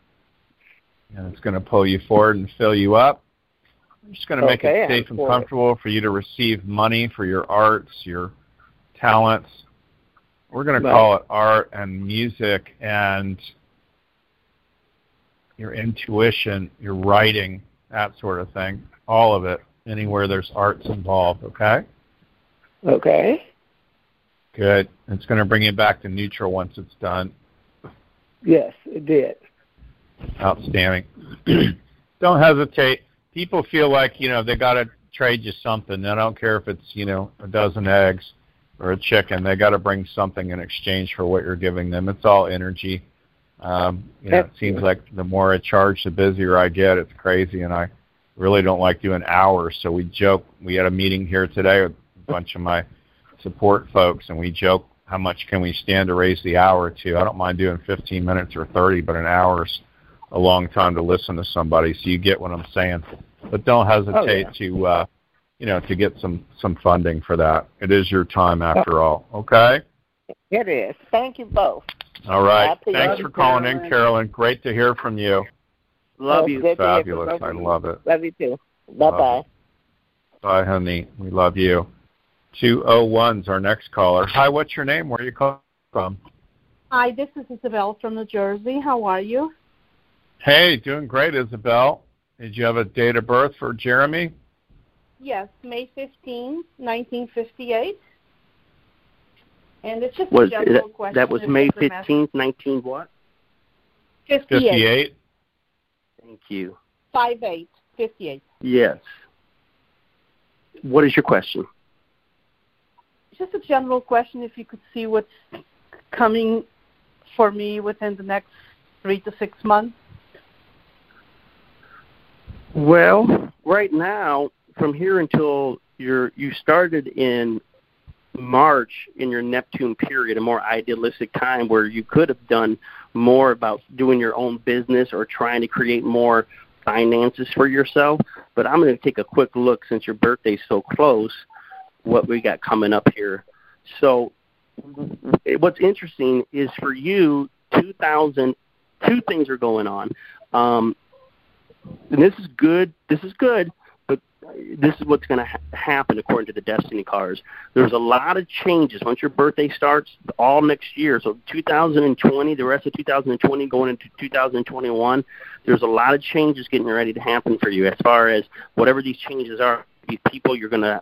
And it's going to pull you forward and fill you up. I'm just going to make okay, it safe I'm and comfortable it. for you to receive money for your arts, your talents. We're going to right. call it art and music and your intuition, your writing, that sort of thing, all of it, anywhere there's arts involved, okay? Okay. Good. It's going to bring you back to neutral once it's done. Yes, it did. Outstanding. Don't hesitate. People feel like, you know, they got to trade you something. I don't care if it's, you know, a dozen eggs or a chicken. They got to bring something in exchange for what you're giving them. It's all energy. Um, you know, it seems like the more I charge, the busier I get. It's crazy, and I really don't like doing hours. So we joke. We had a meeting here today with a bunch of my support folks, and we joke, how much can we stand to raise the hour to? I don't mind doing fifteen minutes or thirty, but an hour's a long time to listen to somebody. So you get what I'm saying. But don't hesitate oh, yeah. to, uh, you know, to get some, some funding for that. It is your time after all, okay? It is. Thank you both. All right. Happy Thanks for calling Carolyn. in, Carolyn. Great to hear from you. Love well, you. Fabulous. I love it. Love you too. Bye-bye. Bye, honey. We love you. two oh one's our next caller. Hi, what's your name? Where are you calling from? Hi, this is Isabel from New Jersey. How are you? Hey, doing great, Isabel. Did you have a date of birth for Jeremy? Yes, May fifteenth, nineteen fifty-eight. And it's just was, a general that, question. That was May fifteenth, nineteen what? fifty-eight. fifty-eight. Thank you. five eight, fifty-eight. Yes. What is your question? Just a general question, if you could see what's coming for me within the next three to six months. Well, right now, from here until you're, you started in March in your Neptune period, a more idealistic time where you could have done more about doing your own business or trying to create more finances for yourself. But I'm going to take a quick look, since your birthday's so close, what we got coming up here. So what's interesting is for you, two thousand, two things are going on. Um, and this is good. This is good. This is what's going to ha- happen according to the Destiny cards. There's a lot of changes once your birthday starts, all next year. So two thousand twenty, the rest of two thousand twenty going into two thousand twenty-one, there's a lot of changes getting ready to happen for you, as far as whatever these changes are. These people you're going to uh,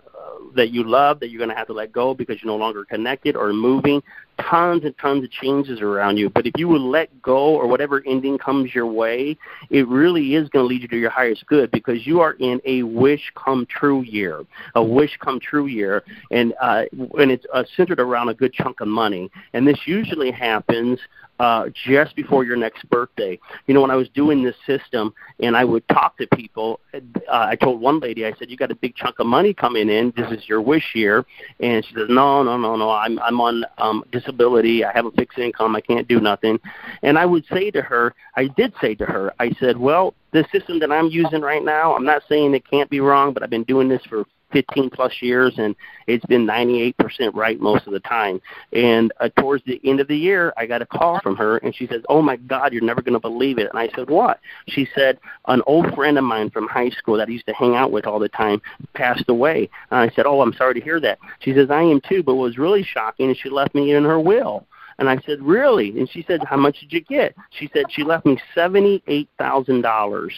that you love, that you're going to have to let go because you're no longer connected or moving. Tons and tons of changes around you. But if you will let go, or whatever ending comes your way, it really is going to lead you to your highest good, because you are in a wish come true year, a wish come true year, and uh, and it's uh, centered around a good chunk of money. And this usually happens Uh, just before your next birthday. You know, when I was doing this system and I would talk to people, uh, I told one lady, I said, you got a big chunk of money coming in. This is your wish year. And she says, no, no, no, no. I'm I'm on um, disability. I have a fixed income. I can't do nothing. And I would say to her, I did say to her, I said, well, the system that I'm using right now, I'm not saying it can't be wrong, but I've been doing this for fifteen plus years, and it's been ninety-eight percent right most of the time. And uh, towards the end of the year, I got a call from her, and she says, oh my God, you're never going to believe it. And I said, what? She said, an old friend of mine from high school that I used to hang out with all the time passed away. And I said, oh, I'm sorry to hear that. She says, I am too, but what was really shocking is she left me in her will. And I said, really? And she said, how much did you get? She said, she left me seventy-eight thousand dollars.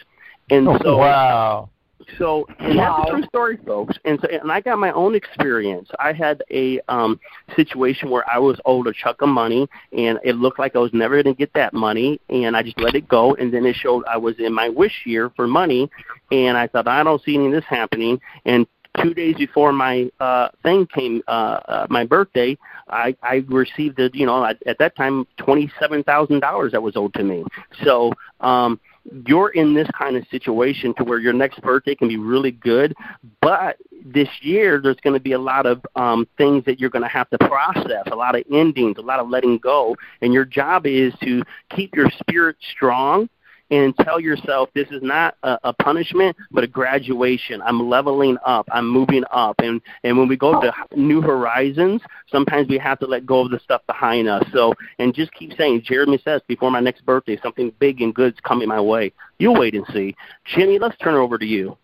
And oh, so, wow. So, and wow. That's a true story, folks. And so, and I got my own experience. I had a um, situation where I was owed a chunk of money, and it looked like I was never going to get that money, and I just let it go. And then it showed I was in my wish year for money, and I thought, I don't see any of this happening. And two days before my uh, thing came, uh, uh, my birthday, I, I received, a, you know, I, at that time, twenty-seven thousand dollars that was owed to me. So, um you're in this kind of situation to where your next birthday can be really good, but this year there's going to be a lot of um, things that you're going to have to process, a lot of endings, a lot of letting go, and your job is to keep your spirit strong and tell yourself this is not a, a punishment but a graduation. I'm leveling up. I'm moving up. And, and when we go to new horizons, sometimes we have to let go of the stuff behind us. So, and just keep saying, Jeremy says, before my next birthday, something big and good's coming my way. You'll wait and see. Jimmy, let's turn it over to you.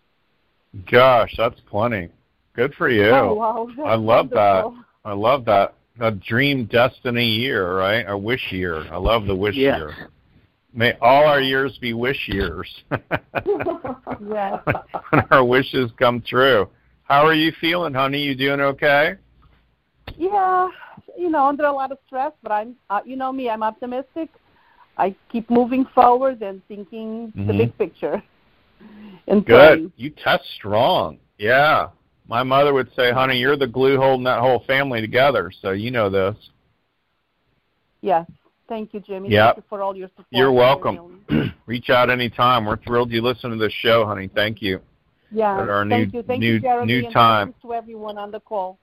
Gosh, that's plenty. Good for you. Oh, wow. I love wonderful. that. I love that. A dream destiny year, right? A wish year. I love the wish yes. year. May all our years be wish years. Yes. And our wishes come true. How are you feeling, honey? You doing okay? Yeah, you know, under a lot of stress, but I'm, uh, you know me, I'm optimistic. I keep moving forward and thinking mm-hmm. the big picture. And good. Things. You test strong. Yeah. My mother would say, honey, you're the glue holding that whole family together, so you know this. Yes. Thank you, Jimmy. Yep. Thank you for all your support. You're welcome. Reach out anytime. We're thrilled you listen to the show, honey. Thank you. Yeah. At our thank new, you. Thank new, you, Jeremy. New time. Thank you to everyone on the call.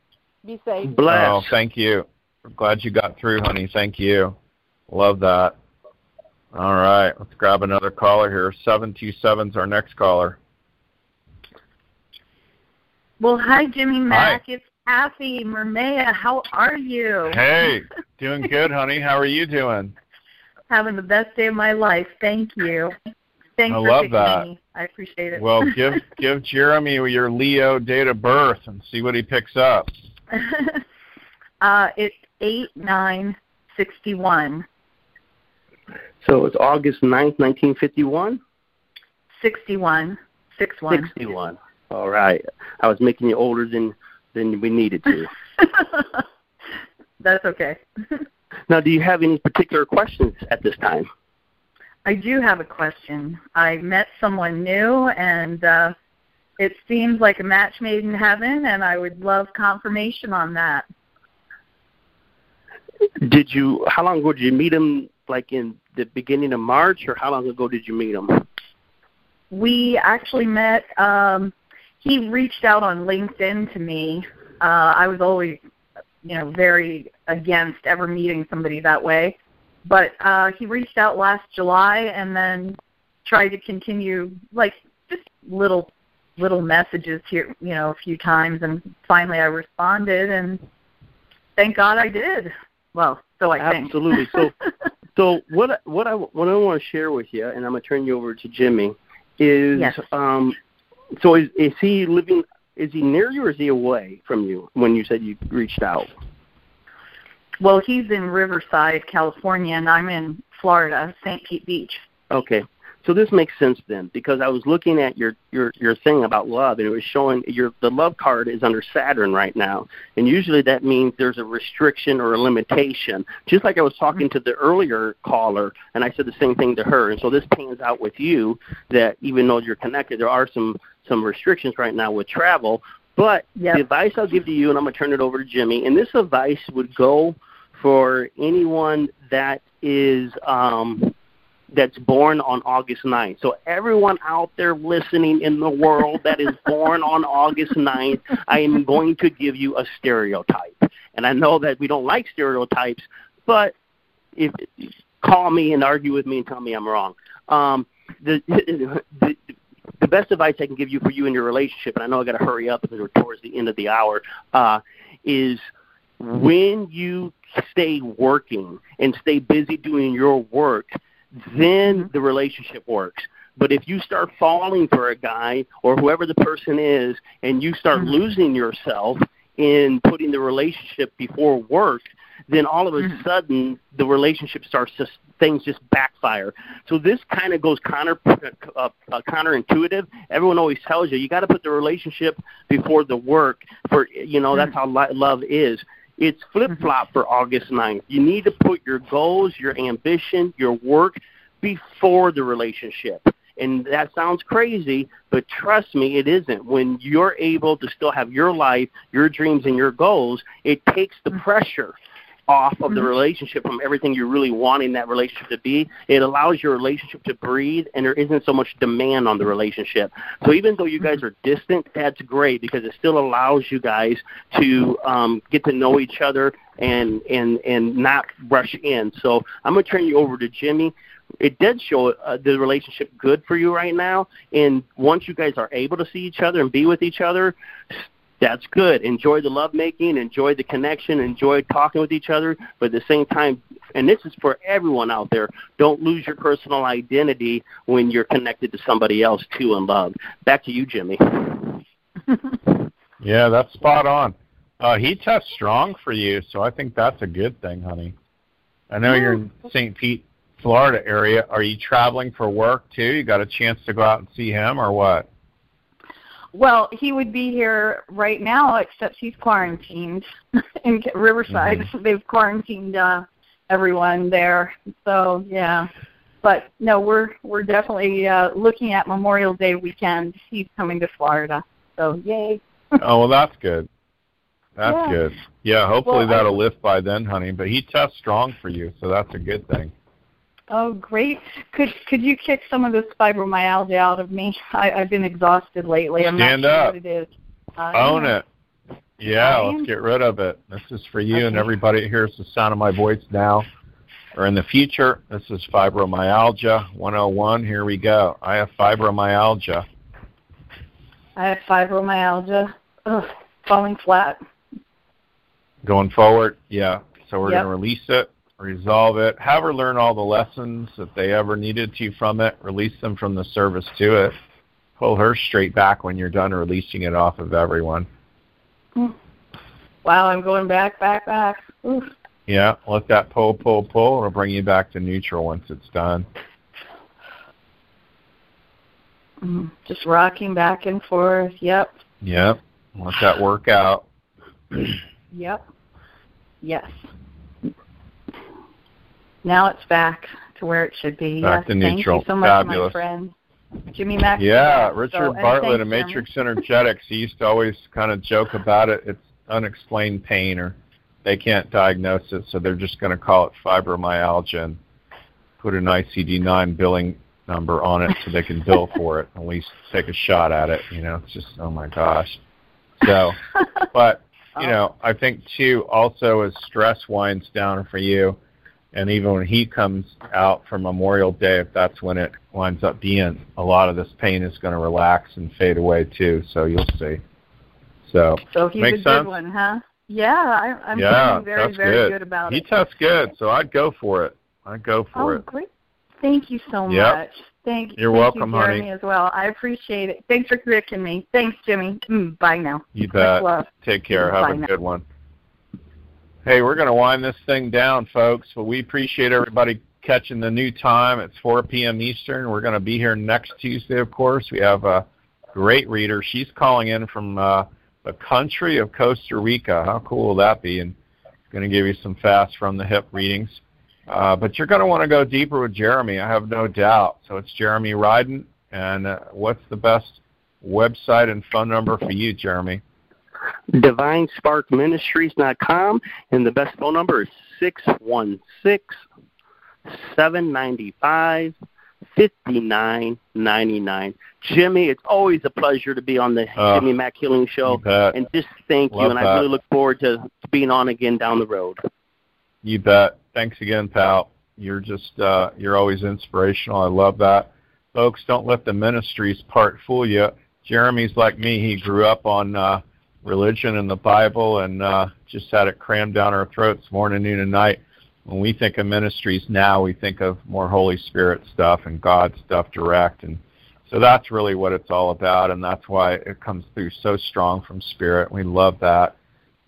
Be safe. Bless. Oh, thank you. We're glad you got through, honey. Thank you. Love that. All right. Let's grab another caller here. seven two seven's our next caller. Well, hi, Jimmy Mack. Hi. It's Kathy Mermea, how are you? Hey, doing good, honey. How are you doing? Having the best day of my life. Thank you. Thanks I for love that. Me. I appreciate it. Well, give give Jeremy your Leo date of birth and see what he picks up. uh, it's eight nine sixty-one. So it's August ninth, nineteen fifty-one? sixty-one. sixty-one. sixty-one. All right. I was making you older than, than we needed to. That's okay. Now, do you have any particular questions at this time? I do have a question. I met someone new, and uh, it seems like a match made in heaven, and I would love confirmation on that. Did you? How long ago did you meet him, like in the beginning of March, or how long ago did you meet him? We actually met. Um, he reached out on LinkedIn to me. Uh, I was always, you know, very against ever meeting somebody that way. But uh, he reached out last July and then tried to continue, like, just little little messages here, you know, a few times. And finally I responded, and thank God I did. Well, so I think. Absolutely. So so what, what, I, what I want to share with you, and I'm going to turn you over to Jimmy, is yes. um, so is, is he living, is he near you or is he away from you when you said you reached out? Well, he's in Riverside, California, and I'm in Florida, Saint Pete Beach. Okay. So this makes sense then, because I was looking at your, your, your thing about love, and it was showing your the love card is under Saturn right now, and usually that means there's a restriction or a limitation. Just like I was talking to the earlier caller, and I said the same thing to her, and so this pans out with you that even though you're connected, there are some, some restrictions right now with travel. But yep. the advice I'll give to you, and I'm going to turn it over to Jimmy, and this advice would go for anyone that is um, that's born on August ninth. So everyone out there listening in the world that is born on August ninth, I am going to give you a stereotype. And I know that we don't like stereotypes, but if call me and argue with me and tell me I'm wrong. Um, the, the The best advice I can give you for you in your relationship, and I know I got to hurry up because we're towards the end of the hour, uh, is when you stay working and stay busy doing your work, then the relationship works. But if you start falling for a guy or whoever the person is and you start mm-hmm. losing yourself in putting the relationship before work, then all of a mm-hmm. sudden the relationship starts to things just backfire. So this kind of goes counter uh, uh, counterintuitive. Everyone always tells you you got to put the relationship before the work. For you know mm-hmm. that's how li- love is. It's flip flop mm-hmm. for August ninth. You need to put your goals, your ambition, your work before the relationship. And that sounds crazy, but trust me, it isn't. When you're able to still have your life, your dreams, and your goals, it takes the mm-hmm. pressure off of the relationship from everything you really want in that relationship to be. It allows your relationship to breathe, and there isn't so much demand on the relationship. So even though you guys are distant, that's great because it still allows you guys to um, get to know each other and, and, and not rush in. So I'm going to turn you over to Jimmy. It did show uh, the relationship good for you right now, and once you guys are able to see each other and be with each other, that's good. Enjoy the lovemaking, enjoy the connection, enjoy talking with each other, but at the same time, and this is for everyone out there, don't lose your personal identity when you're connected to somebody else, too, in love. Back to you, Jimmy. Yeah, that's spot on. Uh, he touched strong for you, so I think that's a good thing, honey. I know you're in Saint Pete, Florida area. Are you traveling for work, too? You got a chance to go out and see him or what? Well, he would be here right now, except he's quarantined in Riverside. Mm-hmm. They've quarantined uh, everyone there. So, yeah. But, no, we're we're definitely uh, looking at Memorial Day weekend. He's coming to Florida. So, yay. Oh, well, that's good. That's yeah. good. Yeah, hopefully well, that'll I, lift by then, honey. But he tests strong for you, so that's a good thing. Oh, great. Could could you kick some of this fibromyalgia out of me? I, I've been exhausted lately. I'm Stand not sure up. What it is. I Own am. It. Yeah, I let's am. Get rid of it. This is for you okay. and everybody that hears the sound of my voice now or in the future. This is Fibromyalgia one oh one. Here we go. I have fibromyalgia. I have fibromyalgia. Ugh, falling flat. Going forward, yeah. So we're yep. going to release it. resolve it, have her learn all the lessons that they ever needed to from it, release them from the service to it, pull her straight back when you're done releasing it off of everyone. Wow, I'm going back, back, back. Oof. Yeah, let that pull, pull, pull, and it'll bring you back to neutral once it's done. Just rocking back and forth, yep. Yep, let that work out. Yep, yes. Now it's back to where it should be. Back yes, to neutral. Thank you so much, fabulous. My friend. Jimmy Mack. Yeah, Richard so, Bartlett of Matrix Energetics. He used to always kind of joke about it. It's unexplained pain, or they can't diagnose it, so they're just going to call it fibromyalgia and put an I C D nine billing number on it so they can bill for it, at least take a shot at it. You know, it's just, oh, my gosh. So, but, you know, I think, too, also as stress winds down for you, and even when he comes out for Memorial Day, if that's when it winds up being, a lot of this pain is going to relax and fade away, too. So you'll see. So, so he's a good one, huh? Yeah, I, I'm yeah, feeling very, very good, good about he it. He tests good, so I'd go for it. I'd go for oh, it. Oh, great. Thank you so yep. much. Thank you. You're thank welcome, you, Jeremy, honey. As well. I appreciate it. Thanks for correcting me. Thanks, Jimmy. Mm, bye now. You bet. Take care. Mm, Have a now. Good one. Hey, we're going to wind this thing down, folks, but we appreciate everybody catching the new time. It's four p.m. Eastern. We're going to be here next Tuesday, of course. We have a great reader. She's calling in from uh, the country of Costa Rica. How cool will that be? And going to give you some fast from the hip readings. Uh, but you're going to want to go deeper with Jeremy, I have no doubt. So it's Jeremy Ryden. And uh, what's the best website and phone number for you, Jeremy? Divine Spark Ministries dot com, and the best phone number is six one six, seven nine five, five nine nine nine. Jimmy, it's always a pleasure to be on the uh, Jimmy Mack Healing Show, and just thank Love you, and that. I really look forward to being on again down the road. You bet. Thanks again, pal. You're just, uh, you're always inspirational. I love that. Folks, don't let the ministries part fool you. Jeremy's like me. He grew up on uh, religion and the Bible, and uh, just had it crammed down our throats morning, noon, and night. When we think of ministries now, we think of more Holy Spirit stuff and God stuff direct. And so that's really what it's all about, and that's why it comes through so strong from Spirit. We love that.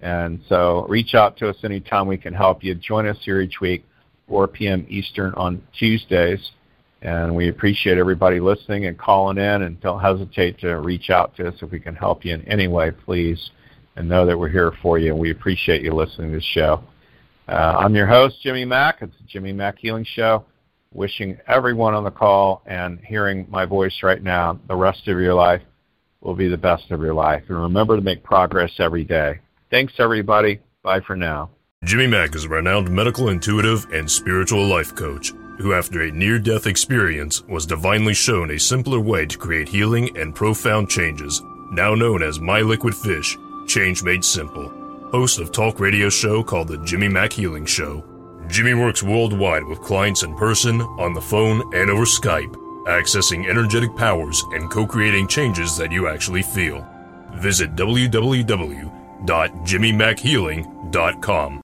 And so reach out to us anytime we can help you. Join us here each week, four p.m. Eastern on Tuesdays. And we appreciate everybody listening and calling in, and don't hesitate to reach out to us if we can help you in any way, please, and know that we're here for you, and we appreciate you listening to the show. Uh, I'm your host, Jimmy Mack. It's the Jimmy Mack Healing Show, wishing everyone on the call and hearing my voice right now, the rest of your life will be the best of your life. And remember to make progress every day. Thanks, everybody. Bye for now. Jimmy Mack is a renowned medical, intuitive, and spiritual life coach who, after a near-death experience, was divinely shown a simpler way to create healing and profound changes, now known as My Liquid Fish, Change Made Simple. Host of talk radio show called The Jimmy Mack Healing Show. Jimmy works worldwide with clients in person, on the phone, and over Skype, accessing energetic powers and co-creating changes that you actually feel. Visit w w w dot jimmy mack healing dot com.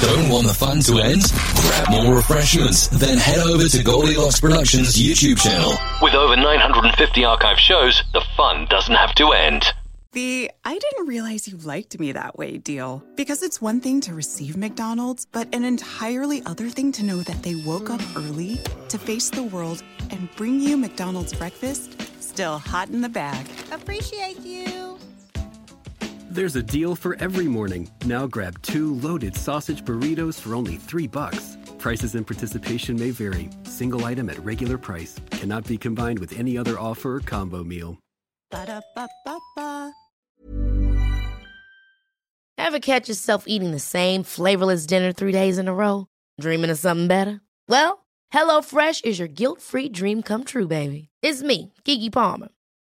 Don't want the fun to end? Grab more refreshments, then head over to Goldilocks Productions' YouTube channel. With over nine hundred fifty archive shows, the fun doesn't have to end. The I didn't realize you liked me that way deal. Because it's one thing to receive McDonald's, but an entirely other thing to know that they woke up early to face the world and bring you McDonald's breakfast still hot in the bag. Appreciate you. There's a deal for every morning. Now grab two loaded sausage burritos for only three bucks. Prices and participation may vary. Single item at regular price. Cannot be combined with any other offer or combo meal. Ba-da-ba-ba-ba. Ever catch yourself eating the same flavorless dinner three days in a row? Dreaming of something better? Well, HelloFresh is your guilt-free dream come true, baby. It's me, Keke Palmer.